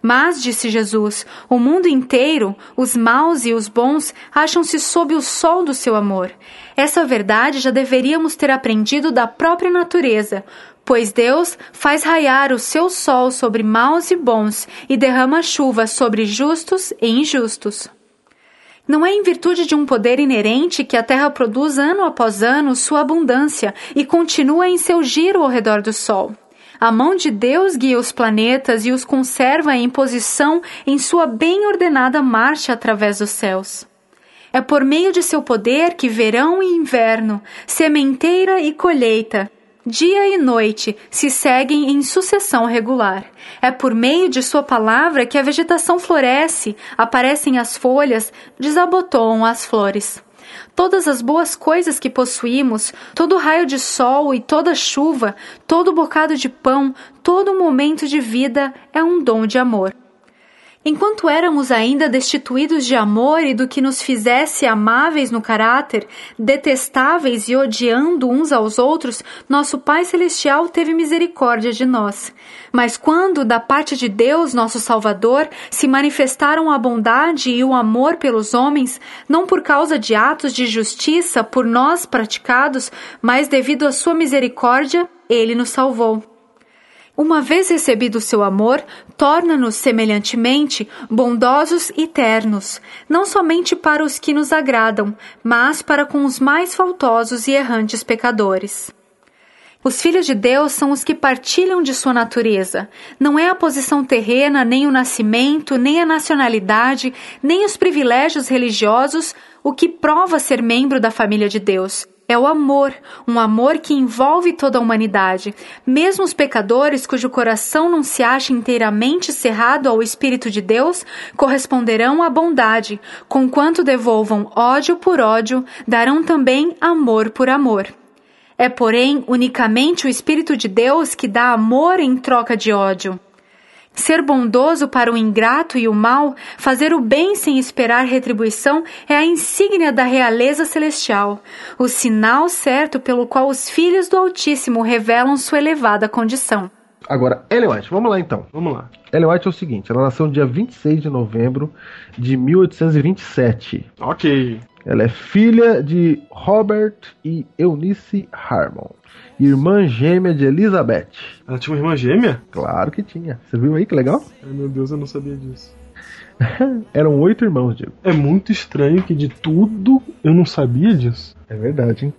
Mas, disse Jesus, o mundo inteiro, os maus e os bons, acham-se sob o sol do seu amor. Essa verdade já deveríamos ter aprendido da própria natureza, pois Deus faz raiar o seu sol sobre maus e bons e derrama chuva sobre justos e injustos. Não é em virtude de um poder inerente que a terra produz ano após ano sua abundância e continua em seu giro ao redor do sol. A mão de Deus guia os planetas e os conserva em posição em sua bem ordenada marcha através dos céus. É por meio de seu poder que verão e inverno, sementeira e colheita, dia e noite se seguem em sucessão regular. É por meio de sua palavra que a vegetação floresce, aparecem as folhas, desabotoam as flores. Todas as boas coisas que possuímos, todo raio de sol e toda chuva, todo bocado de pão, todo momento de vida é um dom de amor. Enquanto éramos ainda destituídos de amor e do que nos fizesse amáveis no caráter, detestáveis e odiando uns aos outros, nosso Pai Celestial teve misericórdia de nós. Mas quando, da parte de Deus, nosso Salvador, se manifestaram a bondade e o amor pelos homens, não por causa de atos de justiça por nós praticados, mas devido à sua misericórdia, Ele nos salvou. Uma vez recebido o seu amor, torna-nos semelhantemente bondosos e ternos, não somente para os que nos agradam, mas para com os mais faltosos e errantes pecadores. Os filhos de Deus são os que partilham de sua natureza. Não é a posição terrena, nem o nascimento, nem a nacionalidade, nem os privilégios religiosos o que prova ser membro da família de Deus. É o amor, um amor que envolve toda a humanidade. Mesmo os pecadores cujo coração não se acha inteiramente cerrado ao Espírito de Deus, corresponderão à bondade, conquanto devolvam ódio por ódio, darão também amor por amor. É, porém, unicamente o Espírito de Deus que dá amor em troca de ódio. Ser bondoso para o ingrato e o mal, fazer o bem sem esperar retribuição, é a insígnia da realeza celestial, o sinal certo pelo qual os filhos do Altíssimo revelam sua elevada condição. Agora, Ellen White, vamos lá então, vamos lá. Ellen White é o seguinte, ela nasceu no dia vinte e seis de novembro de mil oitocentos e vinte e sete. Ok. Ela é filha de Robert e Eunice Harmon. Irmã gêmea de Elizabeth. Ela tinha uma irmã gêmea? Claro que tinha. Você viu aí que legal? Ai, meu Deus, eu não sabia disso. Eram oito irmãos, Diego. É muito estranho que de tudo eu não sabia disso. É verdade, hein?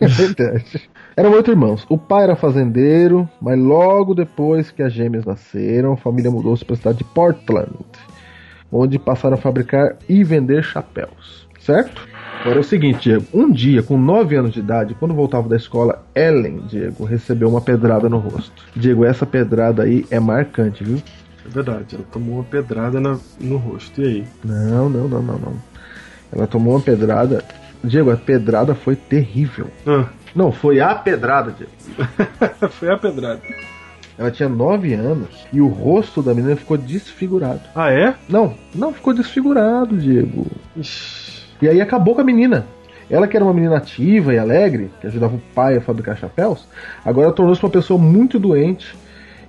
É verdade. Eram oito irmãos. O pai era fazendeiro, mas logo depois que as gêmeas nasceram, a família mudou-se para a cidade de Portland, onde passaram a fabricar e vender chapéus, certo? Agora é o seguinte, Diego. Um dia, com nove anos de idade, quando voltava da escola, Ellen, Diego, recebeu uma pedrada no rosto. Diego, essa pedrada aí é marcante, viu? É verdade, ela tomou uma pedrada na, no rosto, e aí? Não, não, não, não, não. Ela tomou uma pedrada... Diego, a pedrada foi terrível. Ah. Não, foi a pedrada, Diego. Foi a pedrada. Ela tinha nove anos e o rosto da menina ficou desfigurado. Ah, é? Não, não ficou desfigurado, Diego. Ixi. E aí acabou com a menina. Ela, que era uma menina ativa e alegre, que ajudava o pai a fabricar chapéus, agora tornou-se uma pessoa muito doente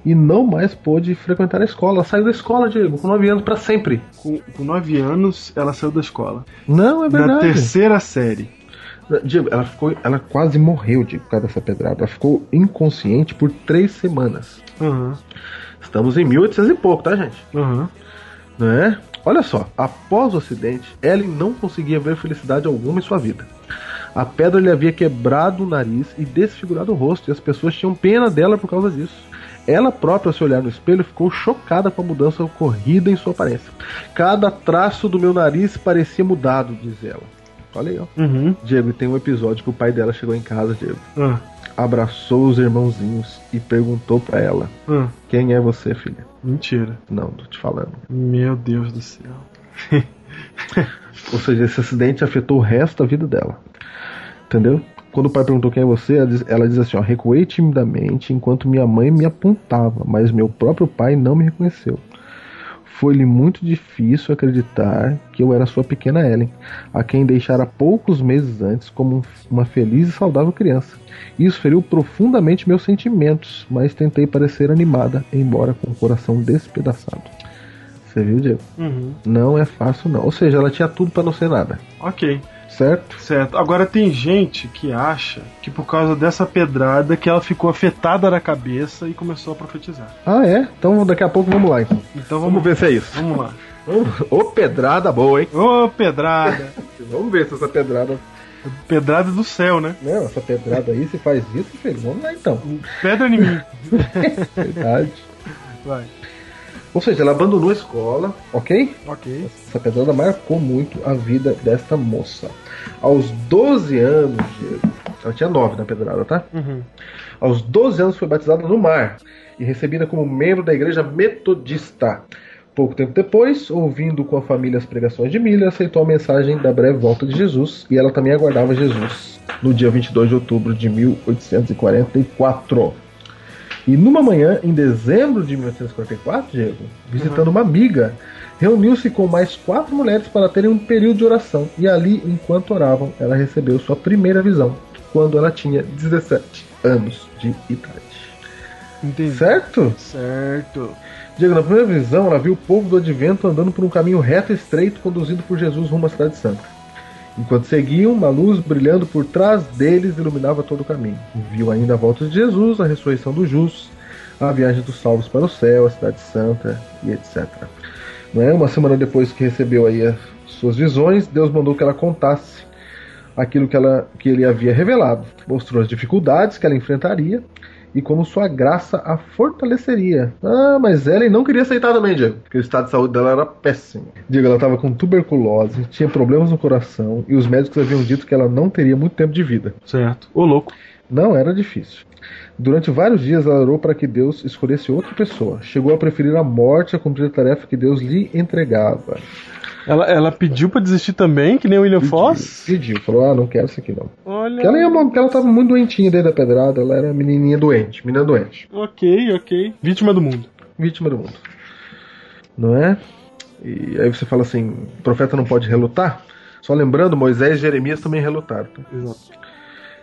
e não mais pôde frequentar a escola. Ela saiu da escola, Diego, com nove anos pra sempre. Com, com nove anos ela saiu da escola. Não, é verdade. Na terceira série. Diego, ela, ficou, ela quase morreu, Diego, por causa dessa pedrada. Ela ficou inconsciente por três semanas. Uhum. Estamos em mil e oitocentos e pouco, tá, gente? Uhum. Não é? Olha só, após o acidente, Ellen não conseguia ver felicidade alguma em sua vida. A pedra lhe havia quebrado o nariz e desfigurado o rosto, e as pessoas tinham pena dela por causa disso. Ela própria, ao se olhar no espelho, ficou chocada com a mudança ocorrida em sua aparência. Cada traço do meu nariz parecia mudado, diz ela. Olha aí, ó. Uhum. Diego, tem um episódio que o pai dela chegou em casa, Diego. Uhum. Abraçou os irmãozinhos e perguntou pra ela: uhum. Quem é você, filha? Mentira. Não, tô te falando. Meu Deus do céu. Ou seja, esse acidente afetou o resto da vida dela. Entendeu? Quando o pai perguntou quem é você, ela diz, ela diz assim, ó, recuei timidamente enquanto minha mãe me apontava, mas meu próprio pai não me reconheceu. Foi-lhe muito difícil acreditar que eu era sua pequena Ellen, a quem deixara poucos meses antes como uma feliz e saudável criança. Isso feriu profundamente meus sentimentos, mas tentei parecer animada, embora com o coração despedaçado. Você viu, Diego? Uhum. Não é fácil, não. Ou seja, ela tinha tudo pra não ser nada. Ok. Certo? Certo. Agora tem gente que acha que por causa dessa pedrada que ela ficou afetada na cabeça e começou a profetizar. Ah, é? Então daqui a pouco vamos lá, então. Então vamos, vamos ver se é isso. Vamos lá. Ô, pedrada boa, hein? Ô, pedrada. Vamos ver se essa pedrada... Pedrada do céu, né? Não, essa pedrada aí, se faz isso, filho. Vamos lá, então. Pedra em mim. Verdade. Vai. Ou seja, ela abandonou a escola, ok? Ok. Essa pedrada marcou muito a vida desta moça. Aos doze anos, Diego, ela tinha nove na pedrada, tá? Uhum. Aos doze anos foi batizada no mar e recebida como membro da igreja metodista. Pouco tempo depois, ouvindo com a família as pregações de milha, aceitou a mensagem da breve volta de Jesus, e ela também aguardava Jesus no dia vinte e dois de outubro de mil oitocentos e quarenta e quatro. E numa manhã, em dezembro de mil oitocentos e quarenta e quatro, Diego, visitando uhum. uma amiga, reuniu-se com mais quatro mulheres para terem um período de oração. E ali, enquanto oravam, ela recebeu sua primeira visão, quando ela tinha dezessete anos de idade. Entendi. Certo? Certo. Diego, na primeira visão, ela viu o povo do advento andando por um caminho reto e estreito, conduzido por Jesus rumo à cidade santa. Enquanto seguiam, uma luz brilhando por trás deles iluminava todo o caminho. Viu ainda a volta de Jesus, a ressurreição dos justos, a viagem dos salvos para o céu, a cidade santa e etcétera. Não é? Uma semana depois que recebeu aí as suas visões, Deus mandou que ela contasse aquilo que, ela, que ele havia revelado. Mostrou as dificuldades que ela enfrentaria e como sua graça a fortaleceria. Ah, mas Ellen não queria aceitar também, Diego, porque o estado de saúde dela era péssimo. Diego, ela estava com tuberculose, tinha problemas no coração, e os médicos haviam dito que ela não teria muito tempo de vida. Certo. Ô, louco. Não era difícil. Durante vários dias ela orou para que Deus escolhesse outra pessoa. Chegou a preferir a morte a cumprir a tarefa que Deus lhe entregava. Ela, ela pediu pra desistir também, que nem o William Foss? Pediu, falou, ah, não quero isso aqui não. Olha... Porque ela, ia, porque ela tava muito doentinha dentro da pedrada, ela era menininha doente, menina doente. Ok, ok. Vítima do mundo. Vítima do mundo. Não é? E aí você fala assim, o profeta não pode relutar? Só lembrando, Moisés e Jeremias também relutaram. Tá? Exato.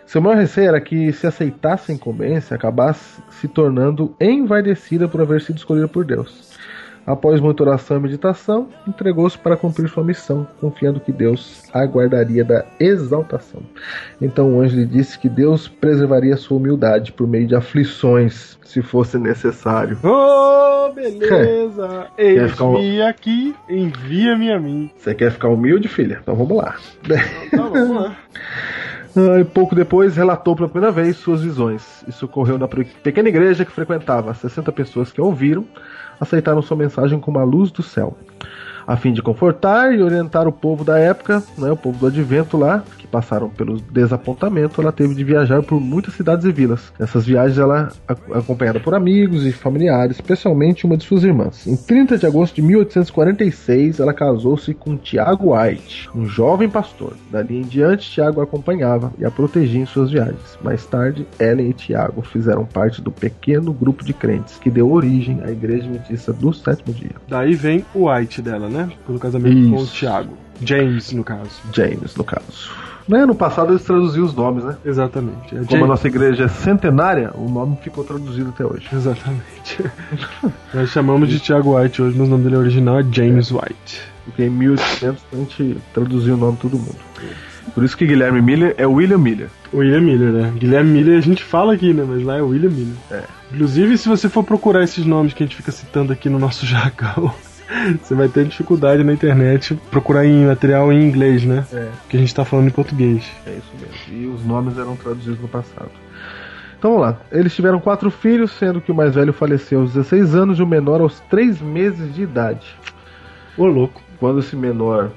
Seu maior receio era que, se aceitasse a incumbência, acabasse se tornando envaidecida por haver sido escolhida por Deus. Após muita oração e meditação, entregou-se para cumprir sua missão, confiando que Deus a guardaria da exaltação. Então o anjo lhe disse que Deus preservaria sua humildade por meio de aflições, se fosse necessário. Oh, beleza! É. Eis-me um... aqui, envia-me a mim. Você quer ficar humilde, filha? Então vamos lá. Então, tá, vamos lá. e pouco depois relatou pela primeira vez suas visões. Isso ocorreu na pequena igreja que frequentava. sessenta pessoas que a ouviram aceitaram sua mensagem como a luz do céu, a fim de confortar e orientar o povo da época, né, o povo do advento lá, que passaram pelo desapontamento. Ela teve de viajar por muitas cidades e vilas. Essas viagens ela acompanhada por amigos e familiares, especialmente uma de suas irmãs. Em trinta de agosto de mil oitocentos e quarenta e seis, ela casou-se com Tiago White, um jovem pastor. Dali em diante, Tiago a acompanhava e a protegia em suas viagens. Mais tarde, Ellen e Tiago fizeram parte do pequeno grupo de crentes que deu origem à Igreja Metista do Sétimo Dia. Daí vem o White dela, né? Pelo casamento Isso. com o Tiago. James, no caso. James, no caso. Né? No passado eles traduziam os nomes, né? Exatamente. É Como James. A nossa igreja é centenária, o nome ficou traduzido até hoje. Exatamente. Nós chamamos de Tiago White hoje, mas o nome dele original é James é. White. Porque em mil e oitocentos a gente traduziu o nome de todo mundo. Por isso que Guilherme Miller é William Miller. William Miller, né? Guilherme Miller a gente fala aqui, né? Mas lá é William Miller. É. Inclusive, se você for procurar esses nomes que a gente fica citando aqui no nosso jargão, você vai ter dificuldade na internet procurar em material em inglês, né? É. Porque a gente tá falando em português. É isso mesmo. E os nomes eram traduzidos no passado. Então vamos lá. Eles tiveram quatro filhos, sendo que o mais velho faleceu aos dezesseis anos e o menor aos três meses de idade. Ô, louco. Quando esse menor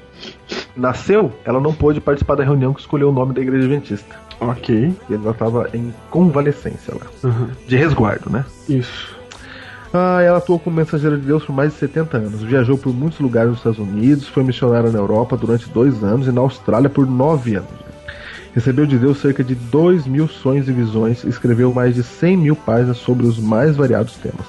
nasceu, ela não pôde participar da reunião que escolheu o nome da Igreja Adventista. Ok. Ele já tava em convalescência lá. Uhum. De resguardo, né? Isso. Ah, ela atuou como mensageira de Deus por mais de setenta anos. Viajou por muitos lugares nos Estados Unidos, foi missionária na Europa durante dois anos e na Austrália por nove anos. Recebeu de Deus cerca de dois mil sonhos e visões e escreveu mais de cem mil páginas sobre os mais variados temas.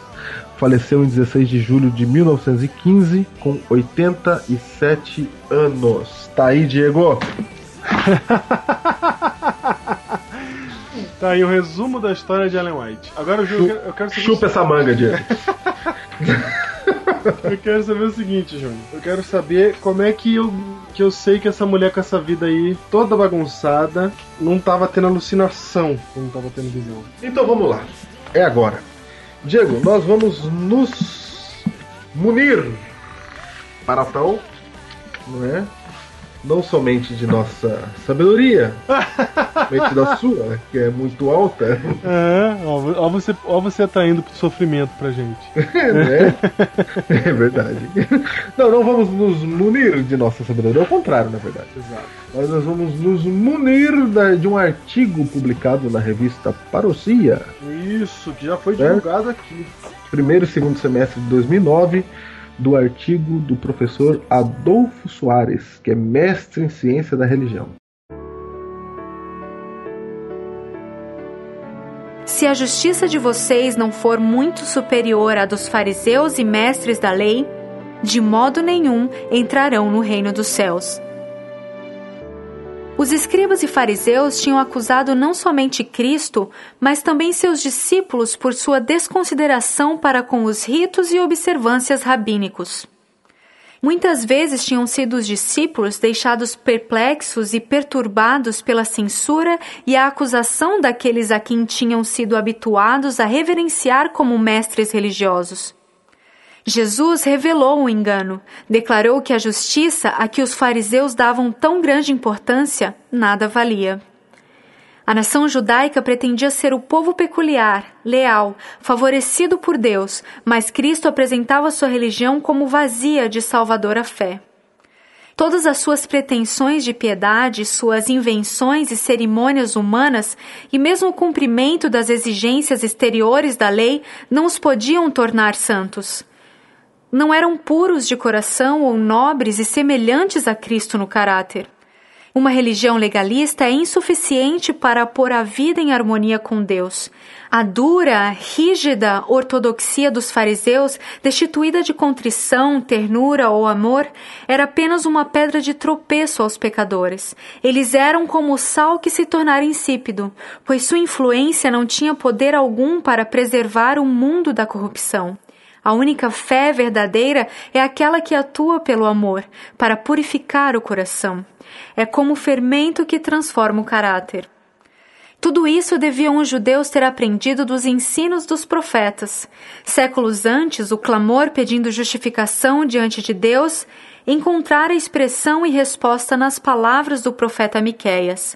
Faleceu em dezesseis de julho de mil novecentos e quinze, com oitenta e sete anos. Tá aí, Diego? Tá aí o resumo da história de Ellen White. Agora, Ju, Chu- eu quero, eu quero saber... Chupa essa manga, Diego. Eu quero saber o seguinte, Júnior. Eu quero saber como é que eu, que eu sei que essa mulher com essa vida aí, toda bagunçada, não tava tendo alucinação, não tava tendo visão. Então, vamos lá. É agora. Diego, nós vamos nos munir para tal, não é? Não somente de nossa sabedoria, somente da sua, que é muito alta. É, ó, ó você, ó você atraindo sofrimento pra gente. Né? É verdade. Não, não vamos nos munir de nossa sabedoria, ao contrário, na verdade. Exato. Mas nós vamos nos munir da, de um artigo publicado na revista Parousia. Isso, que já foi divulgado é? aqui. Primeiro e segundo semestre de dois mil e nove, do artigo do professor Adolfo Soares, que é mestre em ciência da religião. Se a justiça de vocês não for muito superior à dos fariseus e mestres da lei, de modo nenhum entrarão no reino dos céus. Os escribas e fariseus tinham acusado não somente Cristo, mas também seus discípulos por sua desconsideração para com os ritos e observâncias rabínicos. Muitas vezes tinham sido os discípulos deixados perplexos e perturbados pela censura e a acusação daqueles a quem tinham sido habituados a reverenciar como mestres religiosos. Jesus revelou o engano, declarou que a justiça a que os fariseus davam tão grande importância nada valia. A nação judaica pretendia ser o povo peculiar, leal, favorecido por Deus, mas Cristo apresentava sua religião como vazia de salvadora fé. Todas as suas pretensões de piedade, suas invenções e cerimônias humanas, e mesmo o cumprimento das exigências exteriores da lei, não os podiam tornar santos. Não eram puros de coração ou nobres e semelhantes a Cristo no caráter. Uma religião legalista é insuficiente para pôr a vida em harmonia com Deus. A dura, rígida ortodoxia dos fariseus, destituída de contrição, ternura ou amor, era apenas uma pedra de tropeço aos pecadores. Eles eram como o sal que se tornara insípido, pois sua influência não tinha poder algum para preservar o mundo da corrupção. A única fé verdadeira é aquela que atua pelo amor, para purificar o coração. É como o fermento que transforma o caráter. Tudo isso deviam os judeus ter aprendido dos ensinos dos profetas. Séculos antes, o clamor pedindo justificação diante de Deus encontrara expressão e resposta nas palavras do profeta Miqueias.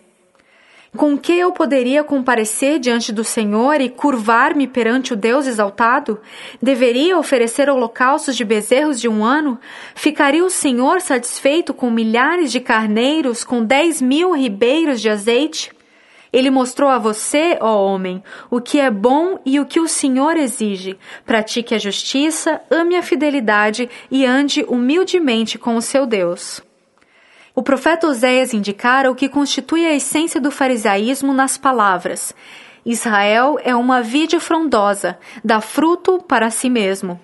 Com que eu poderia comparecer diante do Senhor e curvar-me perante o Deus exaltado? Deveria oferecer holocaustos de bezerros de um ano? Ficaria o Senhor satisfeito com milhares de carneiros, com dez mil ribeiros de azeite? Ele mostrou a você, ó homem, o que é bom e o que o Senhor exige. Pratique a justiça, ame a fidelidade e ande humildemente com o seu Deus. O profeta Oséias indicara o que constitui a essência do farisaísmo nas palavras. Israel é uma vide frondosa, dá fruto para si mesmo.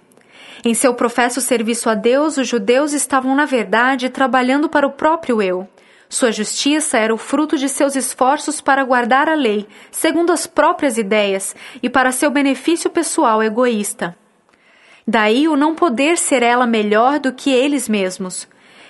Em seu professo serviço a Deus, os judeus estavam, na verdade, trabalhando para o próprio eu. Sua justiça era o fruto de seus esforços para guardar a lei, segundo as próprias ideias, e para seu benefício pessoal egoísta. Daí o não poder ser ela melhor do que eles mesmos.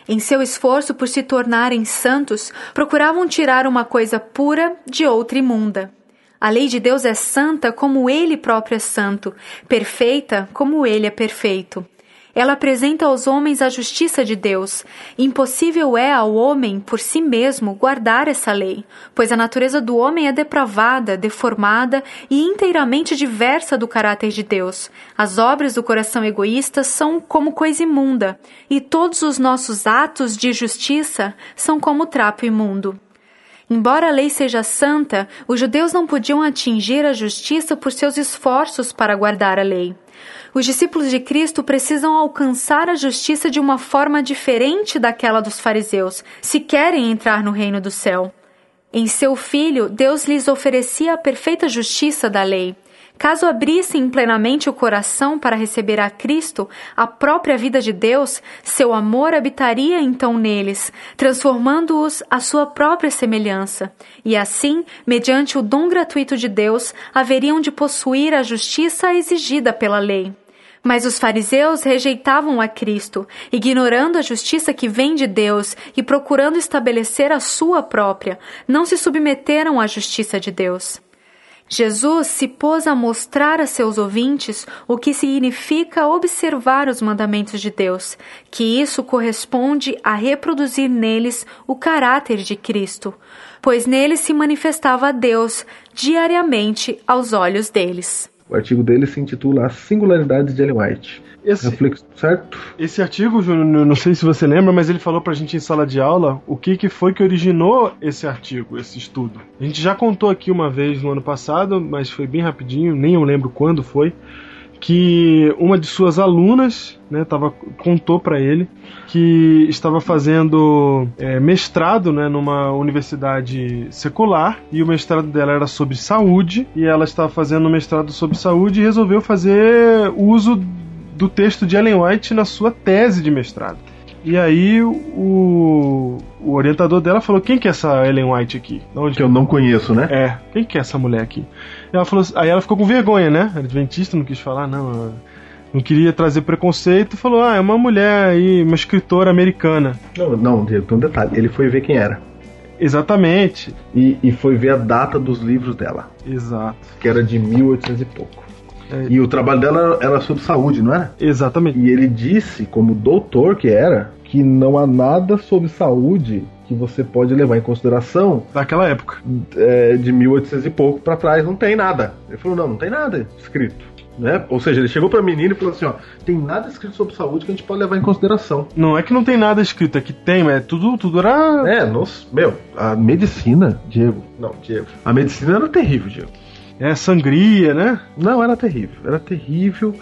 Em seu esforço por se tornarem santos, procuravam tirar uma coisa pura de outra imunda. A lei de Deus é santa como Ele próprio é santo, perfeita como Ele é perfeito. Ela apresenta aos homens a justiça de Deus. Impossível é ao homem, por si mesmo, guardar essa lei, pois a natureza do homem é depravada, deformada e inteiramente diversa do caráter de Deus. As obras do coração egoísta são como coisa imunda, e todos os nossos atos de justiça são como trapo imundo. Embora a lei seja santa, os judeus não podiam atingir a justiça por seus esforços para guardar a lei. Os discípulos de Cristo precisam alcançar a justiça de uma forma diferente daquela dos fariseus, se querem entrar no reino do céu. Em seu Filho, Deus lhes oferecia a perfeita justiça da lei. Caso abrissem plenamente o coração para receber a Cristo, a própria vida de Deus, seu amor habitaria então neles, transformando-os à sua própria semelhança. E assim, mediante o dom gratuito de Deus, haveriam de possuir a justiça exigida pela lei. Mas os fariseus rejeitavam a Cristo, ignorando a justiça que vem de Deus e procurando estabelecer a sua própria. Não se submeteram à justiça de Deus. Jesus se pôs a mostrar a seus ouvintes o que significa observar os mandamentos de Deus, que isso corresponde a reproduzir neles o caráter de Cristo, pois nele se manifestava a Deus diariamente aos olhos deles. O artigo dele se intitula As Singularidades de Ellen White. Esse, Reflexo, certo? Esse artigo, Júnior, não sei se você lembra, mas ele falou pra gente em sala de aula o que, que foi que originou esse artigo, esse estudo. A gente já contou aqui uma vez no ano passado, mas foi bem rapidinho, nem eu lembro quando foi, que uma de suas alunas, né, tava, contou pra ele que estava fazendo é, mestrado, né, numa universidade secular, e o mestrado dela era sobre saúde, e ela estava fazendo um mestrado sobre saúde e resolveu fazer uso do texto de Ellen White na sua tese de mestrado. E aí o, o orientador dela falou: quem que é essa Ellen White aqui? Onde? Que eu não conheço, né? É, quem que é essa mulher aqui? E ela falou, aí ela ficou com vergonha, né? Adventista, não quis falar, não, não queria trazer preconceito, falou, ah, é uma mulher aí, uma escritora americana. Não, não, um detalhe, ele foi ver quem era. Exatamente. E, e foi ver a data dos livros dela. Exato. Que era de mil e oitocentos e pouco. É. E o trabalho dela era sobre saúde, não era? Exatamente. E ele disse, como doutor que era, que não há nada sobre saúde que você pode levar em consideração. Daquela época. É, de mil e oitocentos e pouco pra trás, não tem nada. Ele falou, não, não tem nada escrito. Né? Ou seja, ele chegou pra menina e falou assim, ó, tem nada escrito sobre saúde que a gente pode levar em consideração. Não é que não tem nada escrito, é que tem, mas tudo, tudo era... É, nossa, meu, a medicina, Diego, não, Diego, a medicina era terrível, Diego. É, sangria, né? Não, era terrível, era terrível,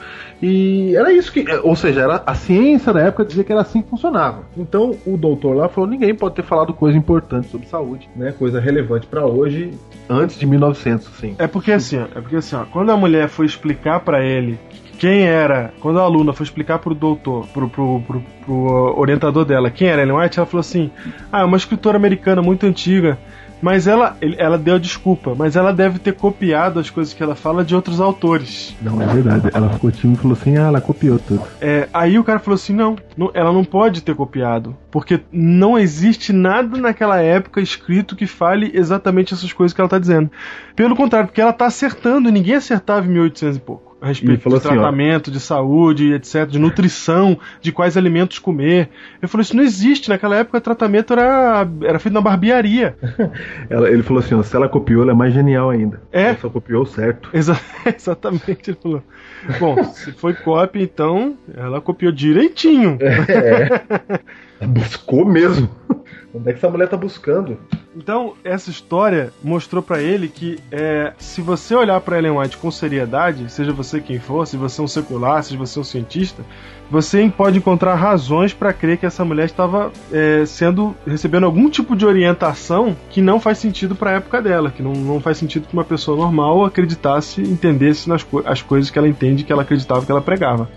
e era isso que, ou seja, era a ciência da época dizia que era assim que funcionava. Então o doutor lá falou, ninguém pode ter falado coisa importante sobre saúde, né, coisa relevante pra hoje, antes de mil e novecentos, assim. É porque assim, ó, é porque assim, ó, quando a mulher foi explicar pra ele quem era, quando a aluna foi explicar pro doutor, pro, pro, pro, pro orientador dela, quem era Ellen White, ela falou assim, ah, é uma escritora americana muito antiga. Mas ela, ela deu desculpa, mas ela deve ter copiado as coisas que ela fala de outros autores. Não, é verdade. Ela ficou tímida e falou assim, ah, ela copiou tudo. É, aí o cara falou assim, não, não, ela não pode ter copiado, porque não existe nada naquela época escrito que fale exatamente essas coisas que ela está dizendo. Pelo contrário, porque ela está acertando, e ninguém acertava em mil e oitocentos e pouco. a respeito falou de assim, tratamento, ó, de saúde, etcétera, de nutrição, de quais alimentos comer. Ele falou, isso não existe. Naquela época, tratamento era, era feito na barbearia. Ela, ele falou assim, ó, se ela copiou, ela é mais genial ainda. É. Ela só copiou certo. Exa- exatamente, ele falou. Bom, se foi cópia, então, ela copiou direitinho. É. Ela buscou mesmo. Onde é que essa mulher tá buscando? Então, essa história mostrou pra ele que é, se você olhar pra Ellen White com seriedade, seja você quem for, se você é um secular, se você é um cientista, você pode encontrar razões pra crer que essa mulher estava é, sendo, recebendo algum tipo de orientação que não faz sentido pra época dela, que não, não faz sentido que uma pessoa normal acreditasse, entendesse nas co- as coisas que ela entende, que ela acreditava, que ela pregava.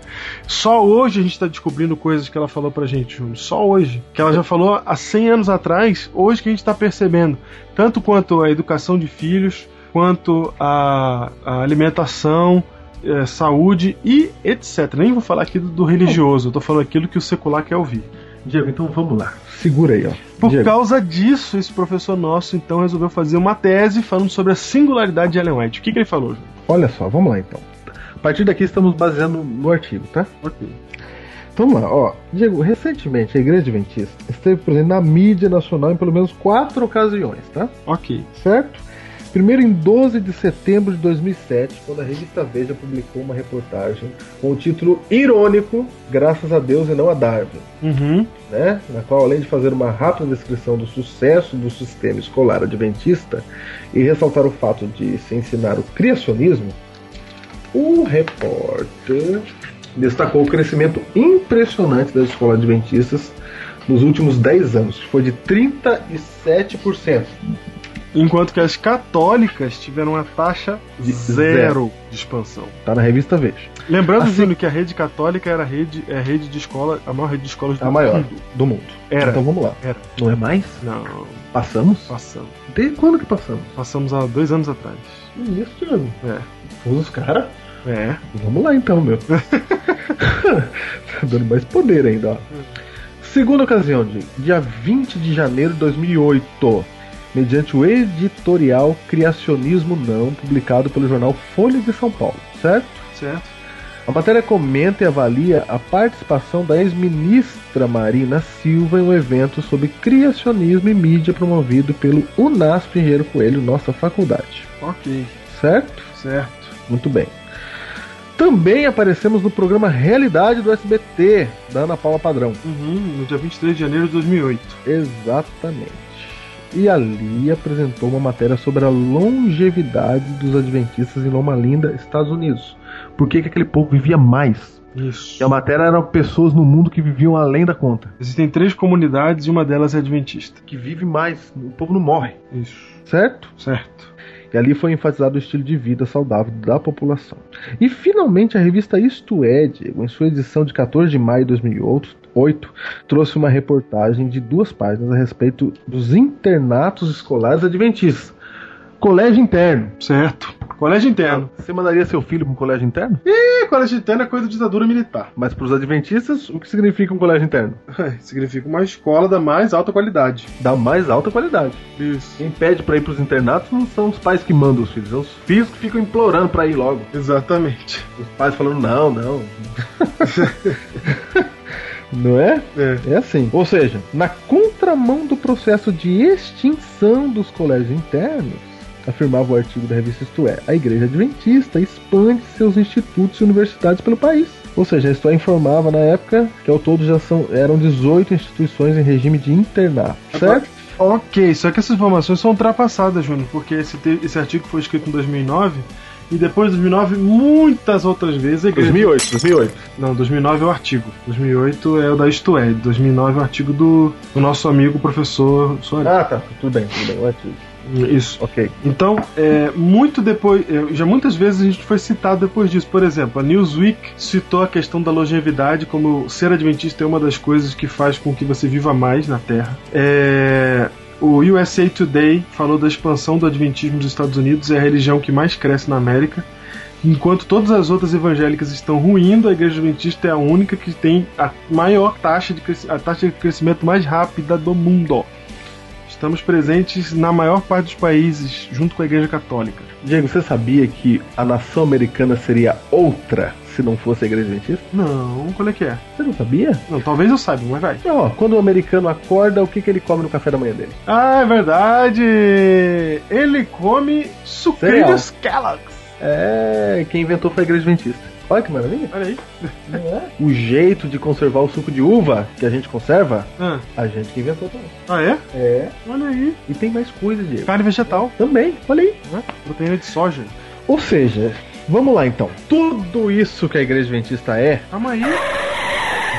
Só hoje a gente tá descobrindo coisas que ela falou pra gente, Júlio, só hoje, que ela já falou há cem anos atrás, hoje que a gente está percebendo, tanto quanto a educação de filhos, quanto a, a alimentação, é, saúde e etcétera. Nem vou falar aqui do, do religioso, eu tô falando aquilo que o secular quer ouvir. Diego, então vamos lá, segura aí, ó. Por Diego. Causa disso, esse professor nosso então resolveu fazer uma tese falando sobre a singularidade de Ellen White. O que, que ele falou, Júlio? Olha só, vamos lá então. A partir daqui estamos baseando no artigo, tá? Ok. Vamos lá, ó. Diego, recentemente a Igreja Adventista esteve presente na mídia nacional em pelo menos quatro ocasiões, tá? Ok. Certo? Primeiro em doze de setembro de dois mil e sete, quando a revista Veja publicou uma reportagem com o título irônico, Graças a Deus e não a Darwin. Uhum. Né? Na qual, além de fazer uma rápida descrição do sucesso do sistema escolar adventista e ressaltar o fato de se ensinar o criacionismo, o repórter destacou o crescimento impressionante das escolas adventistas nos últimos dez anos, que foi de trinta e sete por cento. Enquanto que as católicas tiveram uma taxa de zero, zero de expansão. Tá na revista Veja. Lembrando, assim, Júlio, que a rede católica era a rede, é a rede de escola, a maior rede de escolas do mundo. A maior do mundo. Era. Então vamos lá. Era. Não é mais? Não. Passamos? Passamos. Desde quando que passamos? Passamos há dois anos atrás. Isso, Júlio. É. Fomos os caras. É. Vamos lá então, meu. Tá dando mais poder ainda, ó. Segunda ocasião, de dia vinte de janeiro de dois mil e oito, mediante o editorial Criacionismo Não, publicado pelo jornal Folha de São Paulo, certo? Certo. A matéria comenta e avalia a participação da ex-ministra Marina Silva em um evento sobre criacionismo e mídia promovido pelo UNASP Engenheiro Coelho, nossa faculdade. Ok. Certo? Certo. Muito bem. Também aparecemos no programa Realidade do S B T, da Ana Paula Padrão. Uhum, no dia vinte e três de janeiro de dois mil e oito. Exatamente. E ali apresentou uma matéria sobre a longevidade dos adventistas em Loma Linda, Estados Unidos. Por que que aquele povo vivia mais? Isso. E a matéria eram pessoas no mundo que viviam além da conta. Existem três comunidades e uma delas é adventista. Que vive mais, o povo não morre. Isso. Certo? Certo. E ali foi enfatizado o estilo de vida saudável da população. E finalmente a revista Isto É, Diego, em sua edição de quatorze de maio de dois mil e oito, trouxe uma reportagem de duas páginas a respeito dos internatos escolares adventistas. Colégio interno. Certo. Colégio interno. Você mandaria seu filho para um colégio interno? Ih, colégio interno é coisa de ditadura militar. Mas para os adventistas, o que significa um colégio interno? É, significa uma escola da mais alta qualidade. Da mais alta qualidade. Isso. Quem pede para ir para os internatos não são os pais que mandam os filhos, são os filhos que ficam implorando para ir logo. Exatamente. Os pais falando, não, não. Não é? É? É assim. Ou seja, na contramão do processo de extinção dos colégios internos, afirmava o artigo da revista Isto É, a Igreja Adventista expande seus institutos e universidades pelo país. Ou seja, a Isto É informava na época que ao todo já são, eram dezoito instituições em regime de internato, certo? Ok, só que essas informações são ultrapassadas, Júnior, porque esse, te- esse artigo foi escrito em dois mil e nove e depois de dois mil e nove muitas outras vezes a Igreja... dois mil e oito Não, dois mil e nove é o artigo. dois mil e oito é o da Isto É. dois mil e nove é o artigo do, do nosso amigo professor Soares. Ah, tá. Tudo bem, tudo bem. O artigo. Isso. Ok. Então, é, muito depois, é, já muitas vezes a gente foi citado depois disso. Por exemplo, a Newsweek citou a questão da longevidade como ser adventista é uma das coisas que faz com que você viva mais na Terra. É, o U S A Today falou da expansão do adventismo dos Estados Unidos, é a religião que mais cresce na América. Enquanto todas as outras evangélicas estão ruindo, a Igreja Adventista é a única que tem a maior taxa de, cresci- a taxa de crescimento mais rápida do mundo. Estamos presentes na maior parte dos países, junto com a Igreja Católica. Diego, você sabia que a nação americana seria outra se não fosse a Igreja Adventista? Não, qual é que é? Você não sabia? Não, talvez eu saiba, mas vai. Ó, quando o americano acorda, o que, que ele come no café da manhã dele? Ah, é verdade! Ele come sucrilhos Kellogg's. É, quem inventou foi a Igreja Adventista. Olha que maravilha. Olha aí. O jeito de conservar o suco de uva que a gente conserva, ah. a gente que inventou também. Ah, é? É. Olha aí. E tem mais coisa, Diego. Carne vegetal. Também. Olha aí. Proteína de soja. Ou seja, vamos lá então. Tudo isso que a Igreja Adventista é... Calma aí.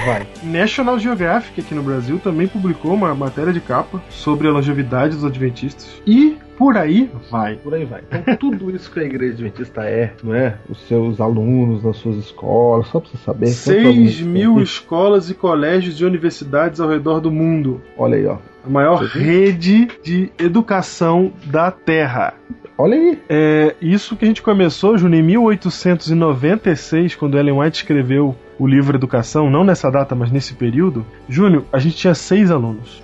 Vai. National Geographic aqui no Brasil também publicou uma matéria de capa sobre a longevidade dos adventistas. E... Por aí vai. Por aí vai. Então, tudo isso que a Igreja Adventista é, não é? Os seus alunos nas suas escolas, só pra você saber. seis mil escolas e colégios e universidades ao redor do mundo. Olha aí, ó. A maior rede de educação da Terra. Olha aí. É, isso que a gente começou, Júnior, em mil oitocentos e noventa e seis, quando Ellen White escreveu o livro Educação, não nessa data, mas nesse período. Júnior, a gente tinha seis alunos.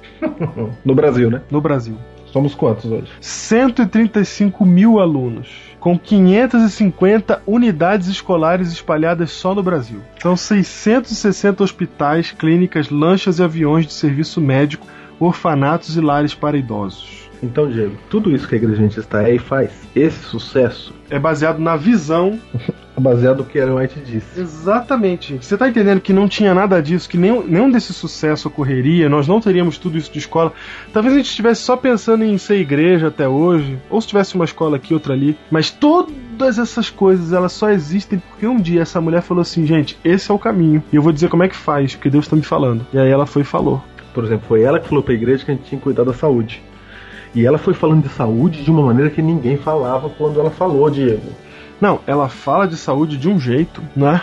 No Brasil, né? No Brasil. Somos quantos hoje? cento e trinta e cinco mil alunos, com quinhentas e cinquenta unidades escolares espalhadas só no Brasil. São seiscentos e sessenta hospitais, clínicas, lanchas e aviões de serviço médico, orfanatos e lares para idosos. Então, Diego, tudo isso que a Igreja Adventista é e faz, esse sucesso... É baseado na visão... baseado no que Ellen White disse. Exatamente. Você está entendendo que não tinha nada disso, que nenhum, nenhum desse sucesso ocorreria, nós não teríamos tudo isso de escola. Talvez a gente estivesse só pensando em ser igreja até hoje, ou se tivesse uma escola aqui, outra ali, mas todas essas coisas, elas só existem porque um dia essa mulher falou assim, gente, esse é o caminho, e eu vou dizer como é que faz, porque Deus está me falando. E aí ela foi e falou. Por exemplo, foi ela que falou para a igreja que a gente tinha que cuidar da saúde. E ela foi falando de saúde de uma maneira que ninguém falava quando ela falou, Diego. Não, ela fala de saúde de um jeito, né?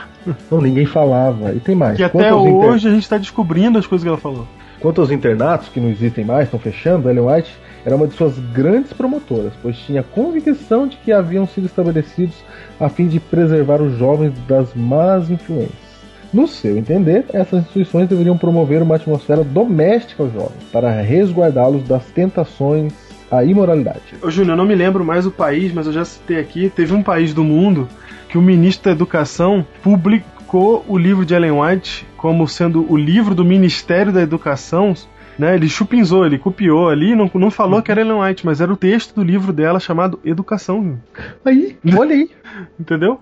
Não, ninguém falava. E tem mais. E até hoje inter... a gente está descobrindo as coisas que ela falou. Quanto aos internatos, que não existem mais, estão fechando, Ellen White era uma de suas grandes promotoras, pois tinha convicção de que haviam sido estabelecidos a fim de preservar os jovens das más influências. No seu entender, essas instituições deveriam promover uma atmosfera doméstica aos jovens, para resguardá-los das tentações à imoralidade. Ô, Júnior, eu não me lembro mais o país, mas eu já citei aqui, teve um país do mundo que o ministro da Educação publicou o livro de Ellen White como sendo o livro do Ministério da Educação, né? Ele chupinzou, ele copiou ali, não, não falou que era Ellen White, mas era o texto do livro dela chamado Educação. Júnior. Aí, olha aí. Entendeu?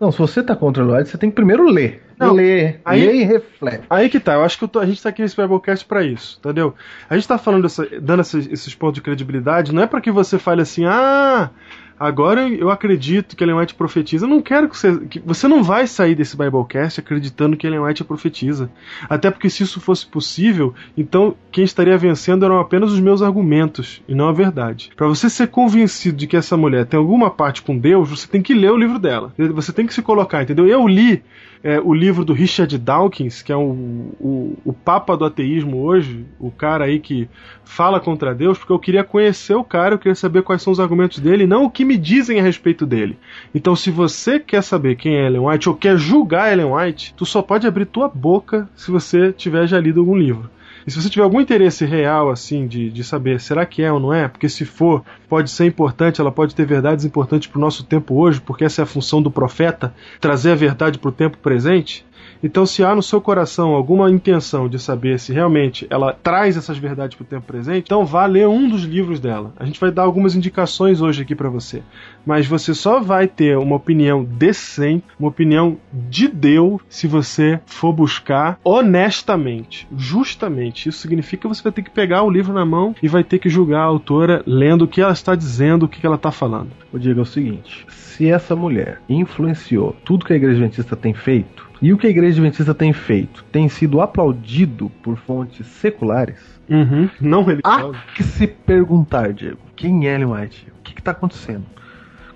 Não, se você tá contra Ellen White, você tem que primeiro ler. Não, lê, aí, lê e reflete. Aí que tá, eu acho que eu tô, a gente tá aqui nesse Biblecast pra isso, entendeu? A gente tá falando dessa, dando esses, esses pontos de credibilidade, não é pra que você fale assim, ah, agora eu acredito que Ellen White profetiza. Eu não quero que você... Que, você não vai sair desse Biblecast acreditando que Ellen White profetiza. Até porque se isso fosse possível, então quem estaria vencendo eram apenas os meus argumentos, e não a verdade. Pra você ser convencido de que essa mulher tem alguma parte com Deus, você tem que ler o livro dela. Você tem que se colocar, entendeu? Eu li... É, o livro do Richard Dawkins, que é o, o, o papa do ateísmo hoje, o cara aí que fala contra Deus, porque eu queria conhecer o cara, eu queria saber quais são os argumentos dele, não o que me dizem a respeito dele. Então, se você quer saber quem é Ellen White, ou quer julgar Ellen White, tu só pode abrir tua boca se você tiver já lido algum livro. E se você tiver algum interesse real, assim, de, de saber, será que é ou não é? Porque se for, pode ser importante, ela pode ter verdades importantes para o nosso tempo hoje, porque essa é a função do profeta, trazer a verdade para o tempo presente. Então, se há no seu coração alguma intenção de saber se realmente ela traz essas verdades para o tempo presente, então vá ler um dos livros dela. A gente vai dar algumas indicações hoje aqui para você. Mas você só vai ter uma opinião decente, uma opinião de Deus, se você for buscar honestamente, justamente. Isso significa que você vai ter que pegar o livro na mão e vai ter que julgar a autora lendo o que ela está dizendo, o que ela está falando. Eu digo é o seguinte, se essa mulher influenciou tudo que a Igreja Adventista tem feito, e o que a Igreja Adventista tem feito tem sido aplaudido por fontes seculares, uhum, não religiosas. Há que se perguntar, Diego, quem é Ellen White? O que está acontecendo?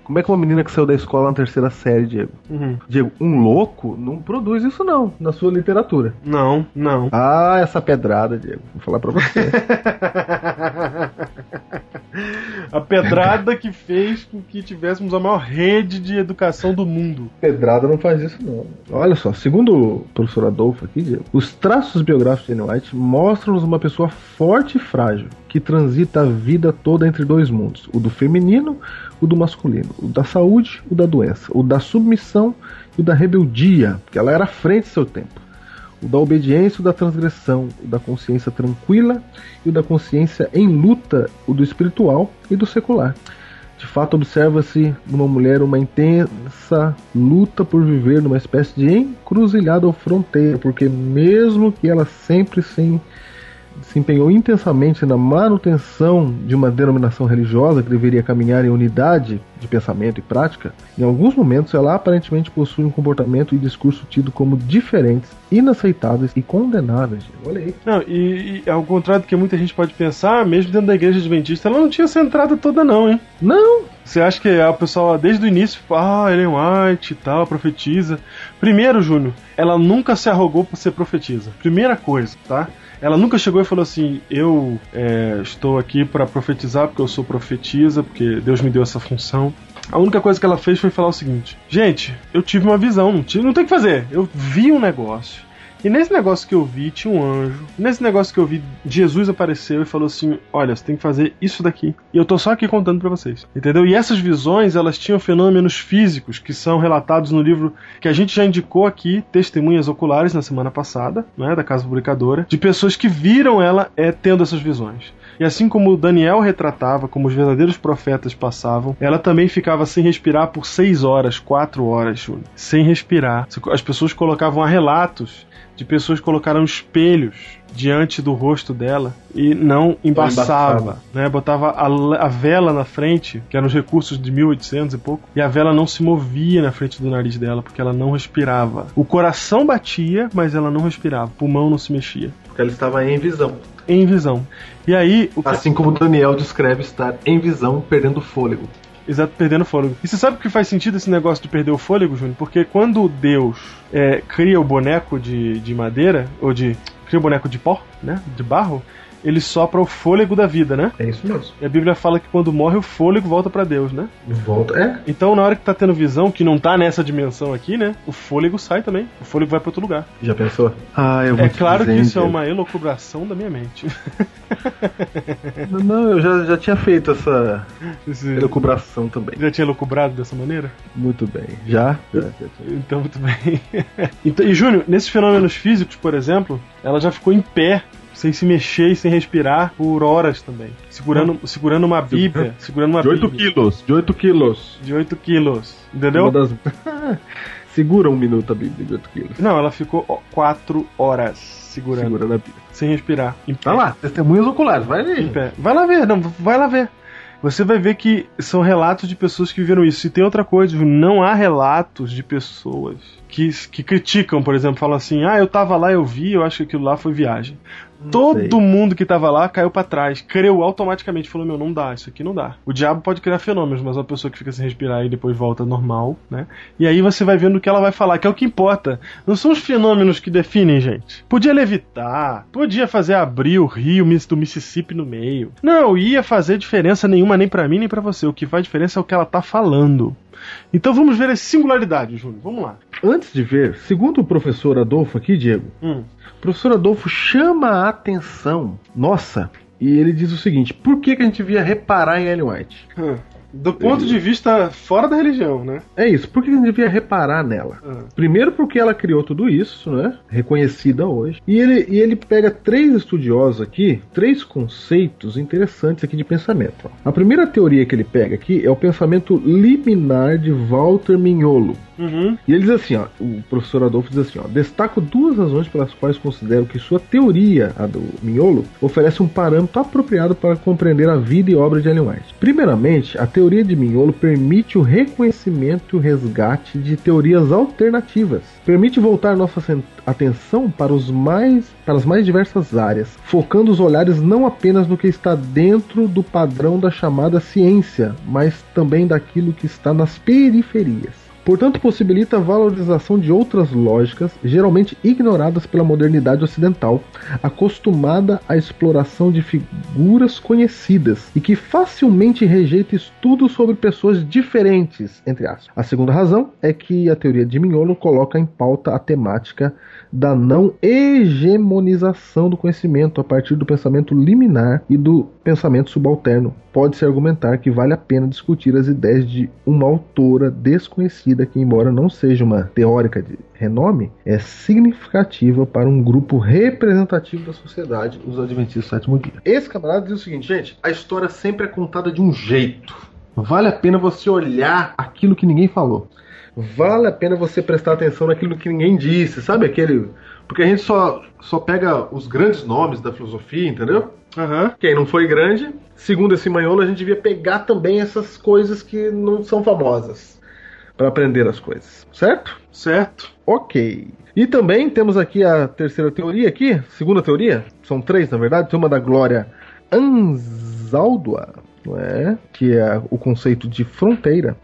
Como é que uma menina que saiu da escola na terceira série, Diego? Uhum. Diego, um louco não produz isso não, na sua literatura. Não, não. Ah, essa pedrada, Diego. Vou falar pra você. A pedrada que fez com que tivéssemos a maior rede de educação do mundo. Pedrada não faz isso, não. Olha só, segundo o professor Adolfo aqui, os traços biográficos de Ellen White mostram-nos uma pessoa forte e frágil, que transita a vida toda entre dois mundos, o do feminino, o do masculino, o da saúde, o da doença, o da submissão e o da rebeldia, porque ela era à frente do seu tempo. O da obediência, o da transgressão, o da consciência tranquila e o da consciência em luta, o do espiritual e do secular. De fato, observa-se numa mulher uma intensa luta por viver numa espécie de encruzilhada ou fronteira, porque mesmo que ela sempre se empenhou intensamente na manutenção de uma denominação religiosa que deveria caminhar em unidade de pensamento e prática, em alguns momentos ela aparentemente possui um comportamento e discurso tido como diferentes, inaceitáveis e condenáveis. Olha aí. Não, e, e ao contrário do que muita gente pode pensar, mesmo dentro da igreja adventista, ela não tinha essa entrada toda não, hein? Não! Você acha que a pessoa desde o início fala, ah, Ellen White e tal, profetiza. Primeiro, Júnior, ela nunca se arrogou por ser profetisa. Primeira coisa, tá? Ela nunca chegou e falou assim, eu é, estou aqui para profetizar porque eu sou profetisa, porque Deus me deu essa função. A única coisa que ela fez foi falar o seguinte, gente, eu tive uma visão, não, tive, não tem o que fazer, eu vi um negócio. E nesse negócio que eu vi, tinha um anjo. Nesse negócio que eu vi, Jesus apareceu e falou assim, olha, você tem que fazer isso daqui. E eu tô só aqui contando pra vocês. Entendeu? E essas visões, elas tinham fenômenos físicos que são relatados no livro que a gente já indicou aqui, Testemunhas Oculares, na semana passada, né, da Casa Publicadora, de pessoas que viram ela é, tendo essas visões. E assim como Daniel retratava, como os verdadeiros profetas passavam, ela também ficava sem respirar por seis horas, quatro horas, Júlio. Sem respirar. As pessoas colocavam a relatos de pessoas que colocaram espelhos diante do rosto dela e não embaçava, embaçava. Né? Botava a, a vela na frente, que eram os recursos de mil e oitocentos e pouco, e a vela não se movia na frente do nariz dela, porque ela não respirava. O coração batia, mas ela não respirava, o pulmão não se mexia. Porque ela estava em visão. Em visão. E aí, o... assim como Daniel descreve estar em visão, perdendo fôlego. Exato, perdendo fôlego. E você sabe que faz sentido esse negócio de perder o fôlego, Júnior? Porque quando Deus é, cria o boneco de, de madeira, ou de... cria o boneco de pó, né? De barro, ele sopra o fôlego da vida, né? É isso mesmo. E a Bíblia fala que quando morre, o fôlego volta pra Deus, né? Volta, é. Então, na hora que tá tendo visão, que não tá nessa dimensão aqui, né? O fôlego sai também. O fôlego vai pra outro lugar. Já pensou? Ah, eu vou É te claro dizer, que isso Deus. É uma elucubração da minha mente. Não, não eu já, já tinha feito essa Esse... elucubração também. Já tinha elucubrado dessa maneira? Muito bem. Já? já, já então, muito bem. Então, e, Júnior, nesses fenômenos físicos, por exemplo, ela já ficou em pé, sem se mexer e sem respirar por horas também. Segurando, segurando uma bíblia. Segurando uma de oito bíblia. Quilos. De oito quilos. De oito quilos. Entendeu? Uma das... Segura um minuto a bíblia de oito quilos. Não, ela ficou quatro horas segurando. Segurando a bíblia. Sem respirar. Tá lá, testemunhas oculares. Vai ver. Em pé. Vai lá ver, não, vai lá ver. Você vai ver que são relatos de pessoas que viram isso. E tem outra coisa, não há relatos de pessoas que, que criticam, por exemplo, falam assim, ah, eu tava lá, eu vi, eu acho que aquilo lá foi viagem. Não Todo sei. mundo que tava lá caiu pra trás, creu automaticamente, falou, meu, não dá, isso aqui não dá. O diabo pode criar fenômenos, mas uma pessoa que fica sem respirar e depois volta normal, né? E aí você vai vendo o que ela vai falar, que é o que importa. Não são os fenômenos que definem, gente. Podia levitar, podia fazer abrir o rio do Mississippi no meio. Não ia fazer diferença nenhuma, nem pra mim, nem pra você. O que faz diferença é o que ela tá falando. Então vamos ver as singularidades, Júlio. Vamos lá. Antes de ver, segundo o professor Adolfo aqui, Diego, hum. o professor Adolfo chama a atenção nossa, e ele diz o seguinte, por que, que a gente devia reparar em Ellen White? Hum. Do ponto de vista fora da religião, né? É isso, por que a gente devia reparar nela? Ah. Primeiro porque ela criou tudo isso, né? Reconhecida hoje. E ele, e ele pega três estudiosos aqui, três conceitos interessantes aqui de pensamento. A primeira teoria que ele pega aqui é o pensamento liminar de Walter Mignolo. Uhum. E ele diz assim, ó, o professor Adolfo diz assim, ó, destaco duas razões pelas quais considero que sua teoria, a do Mignolo, oferece um parâmetro apropriado para compreender a vida e obra de Ellen White. Primeiramente, a teoria de Mignolo permite o reconhecimento e o resgate de teorias alternativas. Permite voltar nossa atenção para, os mais, para as mais diversas áreas, focando os olhares não apenas no que está dentro do padrão da chamada ciência, mas também daquilo que está nas periferias. Portanto, possibilita a valorização de outras lógicas, geralmente ignoradas pela modernidade ocidental, acostumada à exploração de figuras conhecidas e que facilmente rejeita estudos sobre pessoas diferentes, entre aspas. A segunda razão é que a teoria de Mignolo coloca em pauta a temática da não hegemonização do conhecimento a partir do pensamento liminar e do pensamento subalterno. Pode-se argumentar que vale a pena discutir as ideias de uma autora desconhecida que, embora não seja uma teórica de renome, é significativa para um grupo representativo da sociedade, os Adventistas do Sétimo Dia. Esse camarada diz o seguinte, gente, a história sempre é contada de um jeito. Vale a pena você olhar aquilo que ninguém falou. Vale a pena você prestar atenção naquilo que ninguém disse, sabe aquele... Porque a gente só, só pega os grandes nomes da filosofia, entendeu? Uhum. Quem não foi grande, segundo esse Manholo, a gente devia pegar também essas coisas que não são famosas para aprender as coisas, certo? Certo. Ok. E também temos aqui a terceira teoria aqui, segunda teoria, são três na verdade, tem uma da Glória Anzaldúa, não é? Que é o conceito de fronteira.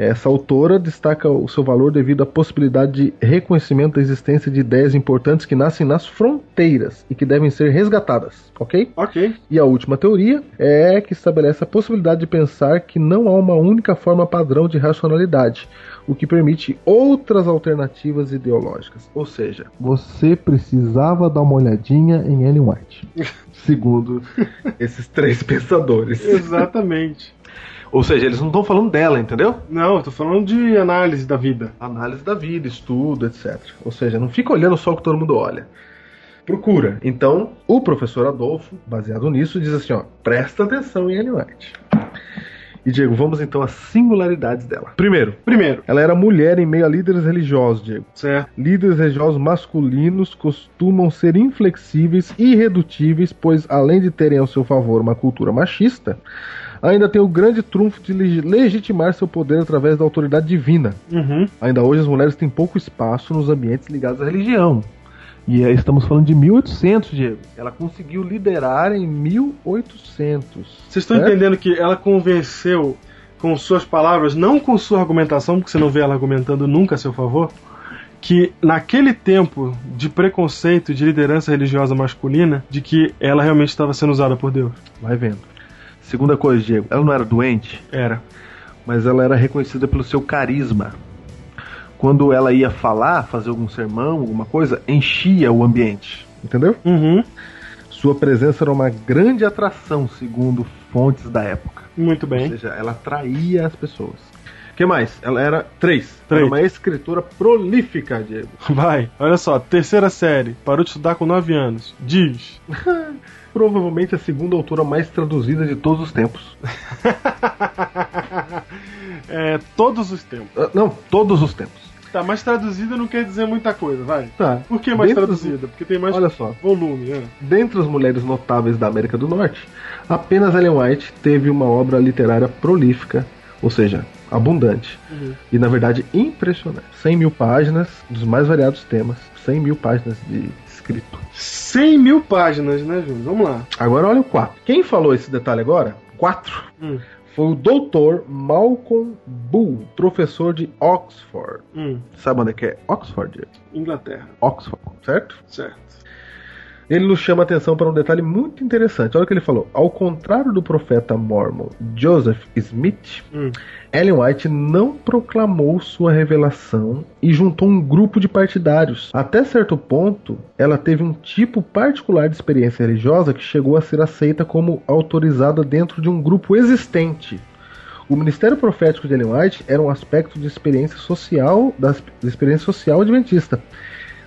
Essa autora destaca o seu valor devido à possibilidade de reconhecimento da existência de ideias importantes que nascem nas fronteiras e que devem ser resgatadas, ok? Ok. E a última teoria é que estabelece a possibilidade de pensar que não há uma única forma padrão de racionalidade, o que permite outras alternativas ideológicas. Ou seja, você precisava dar uma olhadinha em Ellen White, segundo esses três pensadores. Exatamente. Ou seja, eles não estão falando dela, entendeu? Não, eu estou falando de análise da vida. Análise da vida, estudo, etcétera. Ou seja, não fica olhando só o que todo mundo olha. Procura. Então, o professor Adolfo, baseado nisso, diz assim, ó, presta atenção em Ellen White. E, Diego, vamos então às singularidades dela. Primeiro, primeiro, ela era mulher em meio a líderes religiosos, Diego. Certo. Líderes religiosos masculinos costumam ser inflexíveis e irredutíveis, pois, além de terem ao seu favor uma cultura machista... ainda tem o grande trunfo de legitimar seu poder através da autoridade divina. Uhum. Ainda hoje as mulheres têm pouco espaço nos ambientes ligados à religião. E aí estamos falando de mil e oitocentos, Diego. Ela conseguiu liderar em mil e oitocentos. Vocês estão entendendo que ela convenceu com suas palavras, não com sua argumentação, porque você não vê ela argumentando nunca a seu favor, que naquele tempo de preconceito de liderança religiosa masculina, de que ela realmente estava sendo usada por Deus. Vai vendo. Segunda coisa, Diego, ela não era doente? Era. Mas ela era reconhecida pelo seu carisma. Quando ela ia falar, fazer algum sermão, alguma coisa, enchia o ambiente. Entendeu? Uhum. Sua presença era uma grande atração, segundo fontes da época. Muito bem. Ou seja, ela atraía as pessoas. O que mais? Ela era três. Três. Era uma escritora prolífica, Diego. Vai, olha só, terceira série, parou de estudar com nove anos. Diz... provavelmente a segunda autora mais traduzida de todos os tempos. é, todos os tempos. Não, todos os tempos. Tá, mais traduzida não quer dizer muita coisa, vai. Tá. Por que mais Dentro traduzida? Porque tem mais Olha só. volume. É. Dentre as mulheres notáveis da América do Norte, apenas Ellen White teve uma obra literária prolífica, ou seja, abundante. Uhum. E, na verdade, impressionante. cem mil páginas dos mais variados temas. cem mil páginas de... cem mil páginas, né, Júlio? Vamos lá. Agora olha o quatro. Quem falou esse detalhe agora? quatro. Hum. Foi o doutor Malcolm Bull, professor de Oxford. Hum. Sabe onde é que é Oxford? Inglaterra. Oxford, certo? Certo. Ele nos chama a atenção para um detalhe muito interessante. Olha o que ele falou. Ao contrário do profeta mormon Joseph Smith, hum. Ellen White não proclamou sua revelação e juntou um grupo de partidários. Até certo ponto, ela teve um tipo particular de experiência religiosa que chegou a ser aceita como autorizada dentro de um grupo existente. O ministério profético de Ellen White era um aspecto de experiência social, da experiência social adventista.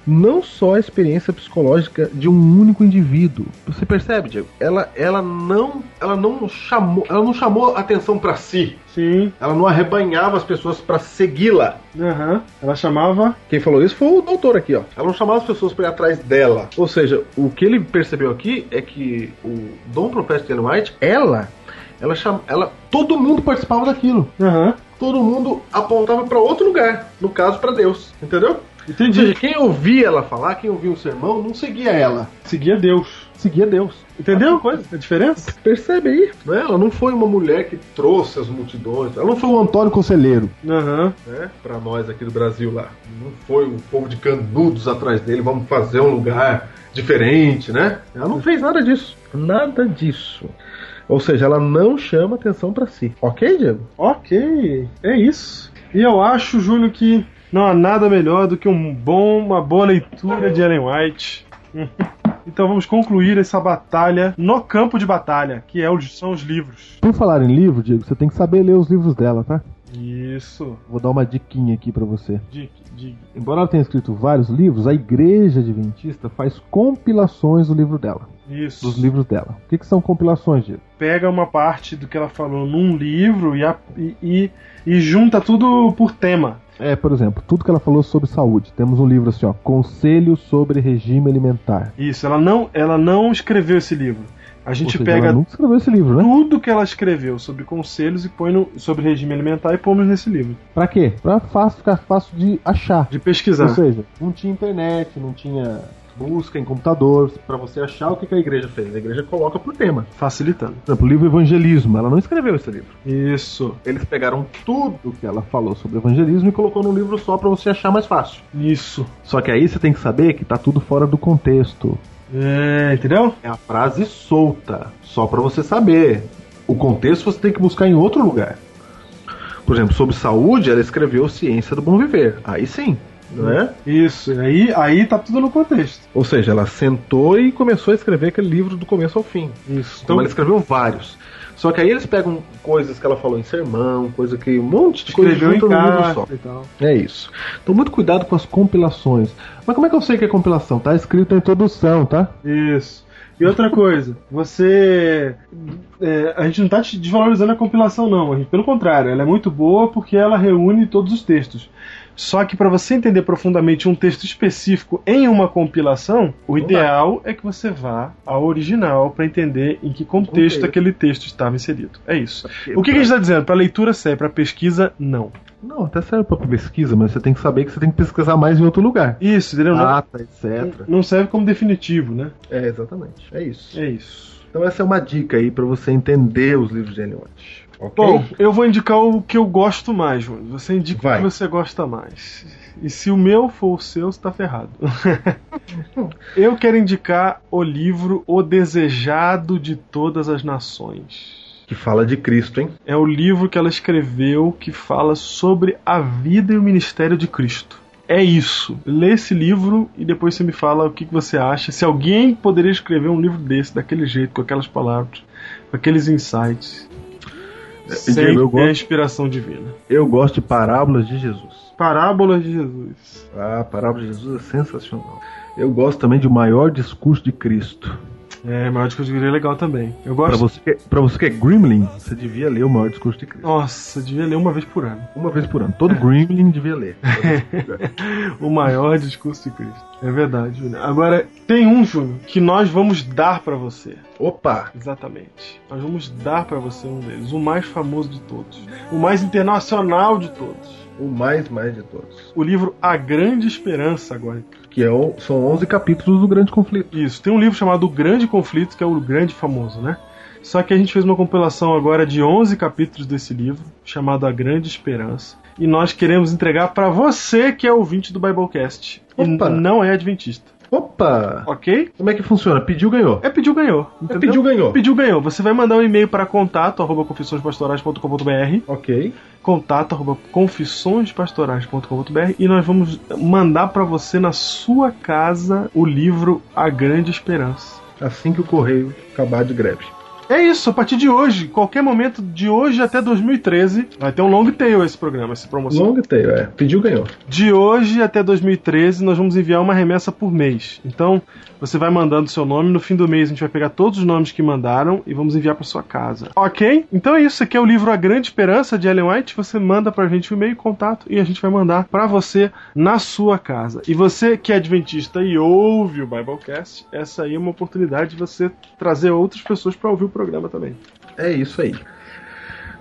Não só a experiência psicológica de um único indivíduo. Você percebe, Diego? Ela, ela, não, ela, não, chamou, ela não chamou atenção para si. Sim. Ela não arrebanhava as pessoas para segui-la. Uhum. Ela chamava... Quem falou isso foi o doutor aqui, ó. Ela não chamava as pessoas para ir atrás dela. Ou seja, o que ele percebeu aqui é que o dom profético de Ellen White, ela... Ela chama, ela, todo mundo participava daquilo. Uhum. Todo mundo apontava para outro lugar. No caso, para Deus. Entendeu? Entendi. Ou seja, quem ouvia ela falar, quem ouvia o sermão, não seguia ela. Seguia Deus. seguia Deus. Entendeu a coisa? A diferença? Percebe aí. Ela não foi uma mulher que trouxe as multidões. Ela não foi o Antônio Conselheiro. Aham. Uhum. Né? Pra nós aqui do Brasil lá. Não foi o povo de Canudos atrás dele. Vamos fazer um lugar diferente, né? Ela não fez nada disso. Nada disso. Ou seja, ela não chama atenção pra si. Ok, Diego? Ok. É isso. E eu acho, Júlio, que não há nada melhor do que um bom, uma boa leitura de Ellen White. Então vamos concluir essa batalha no campo de batalha, que é, são os livros. Por falar em livro, Diego, você tem que saber ler os livros dela, tá? Isso. Vou dar uma diquinha aqui pra você. Dica, dica. Embora ela tenha escrito vários livros, a Igreja Adventista faz compilações do livro dela. Isso. Dos livros dela. O que, que são compilações, Diego? Pega uma parte do que ela falou num livro e, a, e, e, e junta tudo por tema. É, por exemplo, tudo que ela falou sobre saúde. Temos um livro assim, ó, Conselho sobre Regime Alimentar. Isso, ela não, ela não escreveu esse livro. A gente seja, pega nunca escreveu esse livro, né? Tudo que ela escreveu sobre conselhos e põe no, sobre regime alimentar e pomos nesse livro. Pra quê? Pra fácil, ficar fácil de achar. De pesquisar. Ou seja, não tinha internet, não tinha busca em computador, pra você achar o que a igreja fez. A igreja coloca por tema. Facilitando. Por exemplo, o livro Evangelismo. Ela não escreveu esse livro. Isso. Eles pegaram tudo que ela falou sobre evangelismo e colocou num livro só pra você achar mais fácil. Isso. Só que aí você tem que saber que tá tudo fora do contexto. É, entendeu? É a frase solta. Só pra você saber. O contexto você tem que buscar em outro lugar. Por exemplo, sobre saúde, ela escreveu Ciência do Bom Viver. Aí sim. Não é? Isso, aí, aí tá tudo no contexto. Ou seja, ela sentou e começou a escrever aquele livro do começo ao fim. Isso. Então ela escreveu vários. Só que aí eles pegam coisas que ela falou em sermão, coisa que um monte de coisa junto no livro só. E tal. É isso. Então muito cuidado com as compilações. Mas como é que eu sei que é compilação? Tá escrito na introdução, tá? Isso. E outra coisa, você... É, a gente não tá desvalorizando a compilação, não. A gente, pelo contrário, ela é muito boa porque ela reúne todos os textos. Só que para você entender profundamente um texto específico em uma compilação, o ideal é que você vá ao original para entender em que contexto okay. aquele texto estava inserido. É isso. Okay, o que, pra... que a gente está dizendo? Para leitura serve, para pesquisa não. Não, até serve para pesquisa, mas você tem que saber que você tem que pesquisar mais em outro lugar. Isso, entendeu? Data, etcétera. Não serve como definitivo, né? É, exatamente. É isso. É isso. Então essa é uma dica aí para você entender os livros de Ellen White. Okay. Bom, eu vou indicar o que eu gosto mais, mano. Você indica Vai. o que você gosta mais. E se o meu for o seu, você tá ferrado. Eu quero indicar o livro O Desejado de Todas as Nações. Que fala de Cristo, hein? É o livro que ela escreveu que fala sobre a vida e o ministério de Cristo. É isso. Lê esse livro e depois você me fala o que você acha. Se alguém poderia escrever um livro desse, daquele jeito, com aquelas palavras, com aqueles insights... Sempre eu gosto, é a inspiração divina. Eu gosto de Parábolas de Jesus. Parábolas de Jesus. Ah, Parábolas de Jesus é sensacional. Eu gosto também de O Maior Discurso de Cristo. É, O Maior Discurso de Cristo é legal também. Eu gosto. Pra você, pra você que é Gremlin, você devia ler O Maior Discurso de Cristo. Nossa, você devia ler uma vez por ano. Uma vez por ano. Todo é. Gremlin devia ler. O Maior Discurso de Cristo. É verdade, Júnior. Agora, tem um, Júnior, que nós vamos dar pra você. Opa! Exatamente. Nós vamos dar pra você um deles. O mais famoso de todos. O mais internacional de todos. O mais, mais de todos. O livro A Grande Esperança, agora. Que é o, são onze capítulos do Grande Conflito. Isso. Tem um livro chamado O Grande Conflito, que é o grande famoso, né? Só que a gente fez uma compilação agora de onze capítulos desse livro, chamado A Grande Esperança. E nós queremos entregar pra você que é ouvinte do Biblecast. Opa. E não é adventista. Opa! Ok? Como é que funciona? Pediu, ganhou. É pediu, ganhou. Entendeu? É pediu, ganhou. Pediu, ganhou. Você vai mandar um e-mail para contato, arroba confissões pastorais ponto com ponto b r. Ok. Contato, arroba confissões pastorais ponto com ponto b r. E nós vamos mandar para você na sua casa o livro A Grande Esperança. Assim que o correio acabar de greve. É isso, a partir de hoje, qualquer momento de hoje até dois mil e treze, vai ter um long tail esse programa, essa promoção. Long tail, é. Pediu, ganhou. De hoje até dois mil e treze, nós vamos enviar uma remessa por mês. Então, você vai mandando seu nome, no fim do mês a gente vai pegar todos os nomes que mandaram e vamos enviar para sua casa. Ok? Então é isso, aqui é o livro A Grande Esperança, de Ellen White. Você manda pra gente o e-mail, contato, e a gente vai mandar pra você na sua casa. E você que é adventista e ouve o Biblecast, essa aí é uma oportunidade de você trazer outras pessoas pra ouvir o programa também. É isso aí.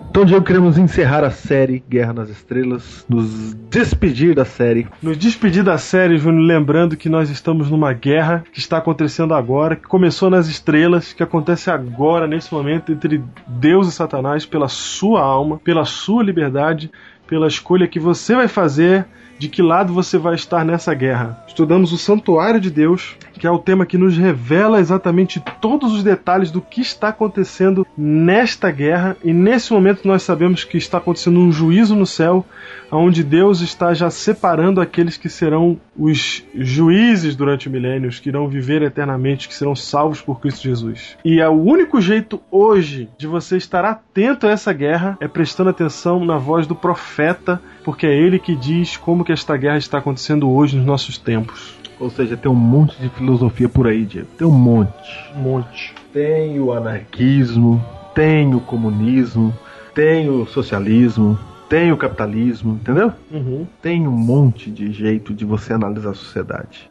Então, Diego, queremos encerrar a série Guerra nas Estrelas, nos despedir da série. Nos despedir da série, Júnior, lembrando que nós estamos numa guerra que está acontecendo agora, que começou nas estrelas, que acontece agora, nesse momento, entre Deus e Satanás, pela sua alma, pela sua liberdade, pela escolha que você vai fazer, de que lado você vai estar nessa guerra. Estudamos o Santuário de Deus, que é o tema que nos revela exatamente todos os detalhes do que está acontecendo nesta guerra. E nesse momento nós sabemos que está acontecendo um juízo no céu, onde Deus está já separando aqueles que serão os juízes durante o milênio, que irão viver eternamente, que serão salvos por Cristo Jesus. E é o único jeito hoje de você estar atento a essa guerra é prestando atenção na voz do profeta, porque é ele que diz como que esta guerra está acontecendo hoje nos nossos tempos. Ou seja, tem um monte de filosofia por aí, Diego. Tem um monte. Um monte. Tem o anarquismo, tem o comunismo, tem o socialismo, tem o capitalismo, entendeu? Uhum. Tem um monte de jeito de você analisar a sociedade.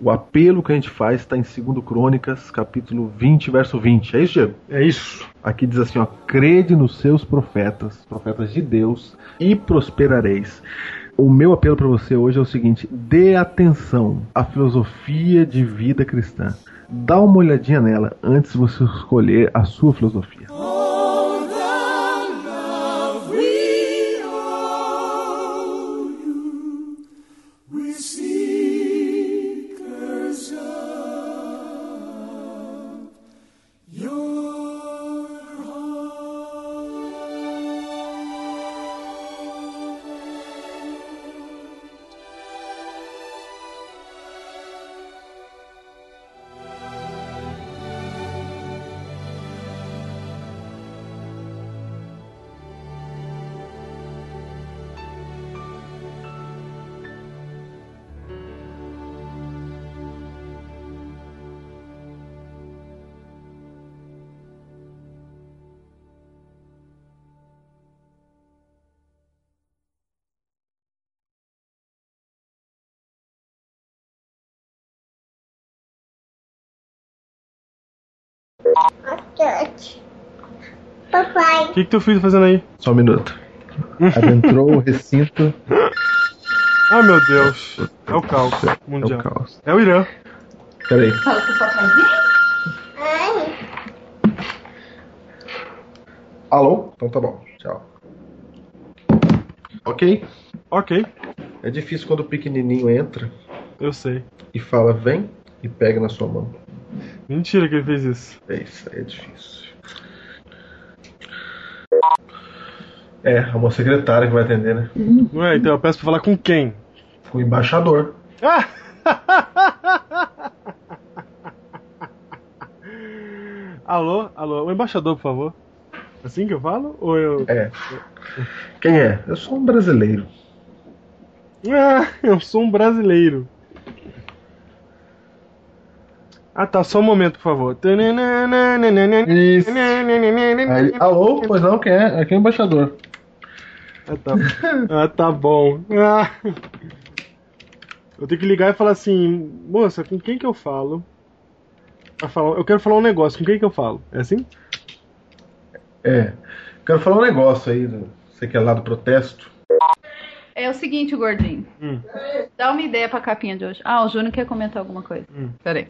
O apelo que a gente faz está em dois Crônicas, capítulo vinte, verso vinte. É isso, Diego? É isso. Aqui diz assim, ó, crede nos seus profetas, profetas de Deus, e prosperareis. O meu apelo para você hoje é o seguinte: dê atenção à filosofia de vida cristã. Dá uma olhadinha nela antes de você escolher a sua filosofia. Papai. O que que teu filho tá fazendo aí? Só um minuto. Adentrou o recinto. Ah, meu Deus. É o caos mundial. É o caos. É o Irã. Peraí. Fala com o papai. Alô? Então tá bom. Tchau. Ok? Ok. É difícil quando o pequenininho entra. Eu sei. E fala, vem e pega na sua mão. Mentira que ele fez isso. É isso, aí é difícil. É, é uma secretária que vai atender, né? Ué, então eu peço pra falar com quem? Com o embaixador. Ah! Alô, alô, o embaixador, por favor. Assim que eu falo? Ou eu... É. Quem é? Eu sou um brasileiro. Ah, eu sou um brasileiro. Ah tá, só um momento, por favor. Isso. Aí, alô, pois não, quem é? Aqui é o embaixador. Ah tá, ah, tá bom. Ah. Eu tenho que ligar e falar assim, moça, com quem que eu falo? Eu quero falar um negócio, com quem que eu falo? É assim? É, quero falar um negócio aí, você que é lá do protesto. É o seguinte, gordinho. Hum. Dá uma ideia pra capinha de hoje. Ah, o Júnior quer comentar alguma coisa. Hum. Peraí.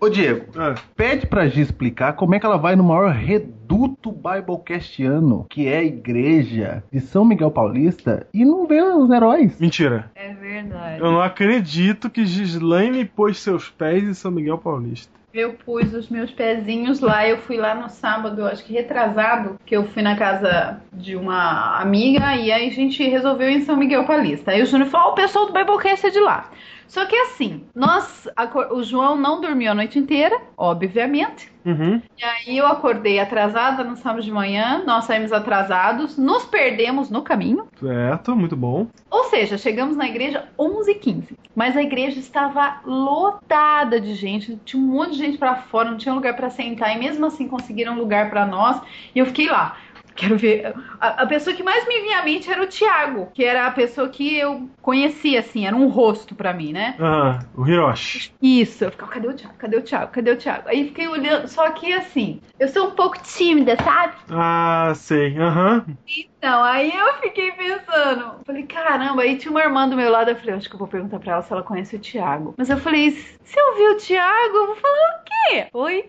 Ô Diego, é. pede pra Gi explicar como é que ela vai no maior reduto biblecastiano, que é a igreja de São Miguel Paulista, e não vê os heróis. Mentira. É verdade. Eu não acredito que Gislaine pôs seus pés em São Miguel Paulista. Eu pus os meus pezinhos lá, eu fui lá no sábado, acho que retrasado, que eu fui na casa de uma amiga e aí a gente resolveu ir em São Miguel Paulista. Aí o Júnior falou, ó, oh, o pessoal do Biblecast é de lá. Só que assim, nós, o João não dormiu a noite inteira, obviamente. Uhum. E aí eu acordei atrasada no sábado de manhã, nós saímos atrasados, nos perdemos no caminho. Certo, muito bom. Ou seja, chegamos na igreja onze e quinze, mas a igreja estava lotada de gente, tinha um monte de gente pra fora, não tinha lugar pra sentar, e mesmo assim conseguiram lugar pra nós, e eu fiquei lá. Quero ver... A, a pessoa que mais me vinha à mente era o Thiago, que era a pessoa que eu conhecia, assim, era um rosto pra mim, né? Ah, o Hiroshi. Isso, eu ficava, cadê o Thiago? Cadê o Thiago? Cadê o Thiago? Aí fiquei olhando, só que assim, eu sou um pouco tímida, sabe? Ah, sei, aham. Uhum. Então, aí eu fiquei pensando, falei, caramba, aí tinha uma irmã do meu lado, eu falei, acho que eu vou perguntar pra ela se ela conhece o Thiago. Mas eu falei, se eu ver o Thiago, eu vou falar o quê? Oi?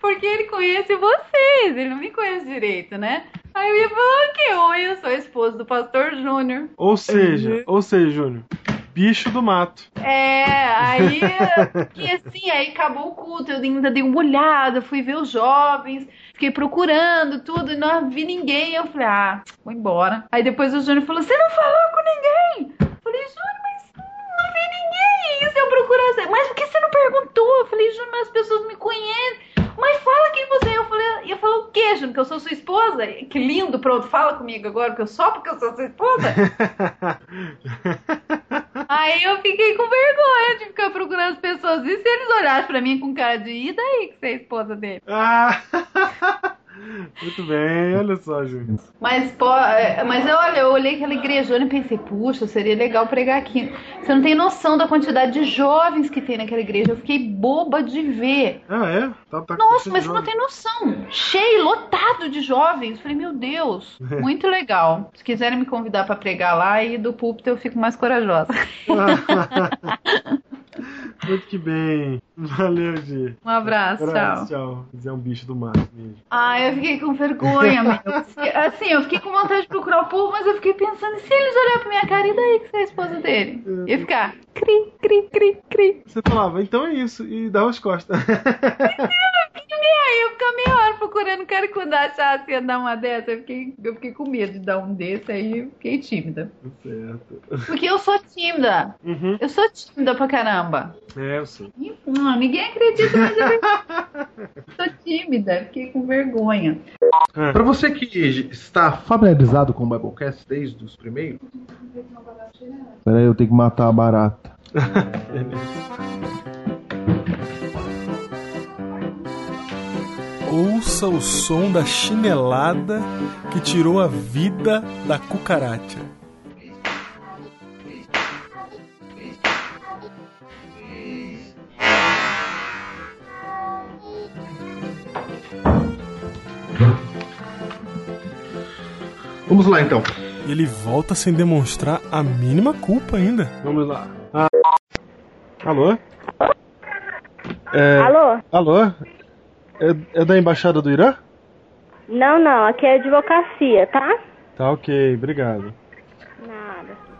Porque ele conhece vocês, ele não me conhece direito, né? Aí eu ia falar que oi, eu sou a esposa do pastor Júnior. Ou seja, ou seja, Júnior, bicho do mato. É, aí que assim, aí acabou o culto, eu ainda dei uma olhada, fui ver os jovens, fiquei procurando tudo e não vi ninguém. Eu falei, ah, vou embora. Aí depois o Júnior falou, você não falou com ninguém? Eu falei, Júnior, mas não vi ninguém. Isso eu procurei, mas por que você não perguntou? Eu falei, Júnior, mas as pessoas me conhecem. Mas fala quem você é. Eu falei, eu falei o quê, Júnior? Que eu sou sua esposa? Que lindo, pronto, fala comigo agora que eu só porque eu sou sua esposa? Aí eu fiquei com vergonha de ficar procurando as pessoas. E se eles olhassem pra mim com cara de, e daí que você é a esposa dele? Ah! Muito bem, olha só, Júnior. Mas, mas olha, eu olhei aquela igrejona e pensei, puxa, seria legal pregar aqui. Você não tem noção da quantidade de jovens que tem naquela igreja. Eu fiquei boba de ver. Ah, é? Tá, tá. Nossa, mas você não tem noção. Cheio, lotado de jovens. Falei, meu Deus, muito legal. Se quiserem me convidar pra pregar lá, e do púlpito eu fico mais corajosa. Muito que bem. Valeu, Gi. Um abraço, um abraço tchau. Tchau. Dizer um bicho do mar mesmo. Ah, eu fiquei com vergonha, amigo. Assim, eu fiquei com vontade de procurar o povo, mas eu fiquei pensando, se eles olharem pra minha cara, e daí que você é a esposa dele? Eu ia ficar cri, cri, cri, cri. Você falava, então é isso, e dava as costas. Aí eu fiquei meia hora procurando, cara, quando achasse ia dar uma dessa, eu fiquei, eu fiquei com medo de dar um desse, aí eu fiquei tímida. Certo. Porque eu sou tímida. Uhum. Eu sou tímida pra caramba. É, eu sou. Hum, ninguém acredita, mas eu sou tímida, fiquei com vergonha. É. Pra você que está familiarizado com o Biblecast desde os primeiros... Peraí, eu tenho que matar a barata. Ouça o som da chinelada que tirou a vida da cucaracha. Vamos lá então. Ele volta sem demonstrar a mínima culpa ainda. Vamos lá. Ah. Alô? É... Alô? Alô? É, é da embaixada do Irã? Não, não, aqui é advocacia, tá? Tá ok, obrigado. Nada.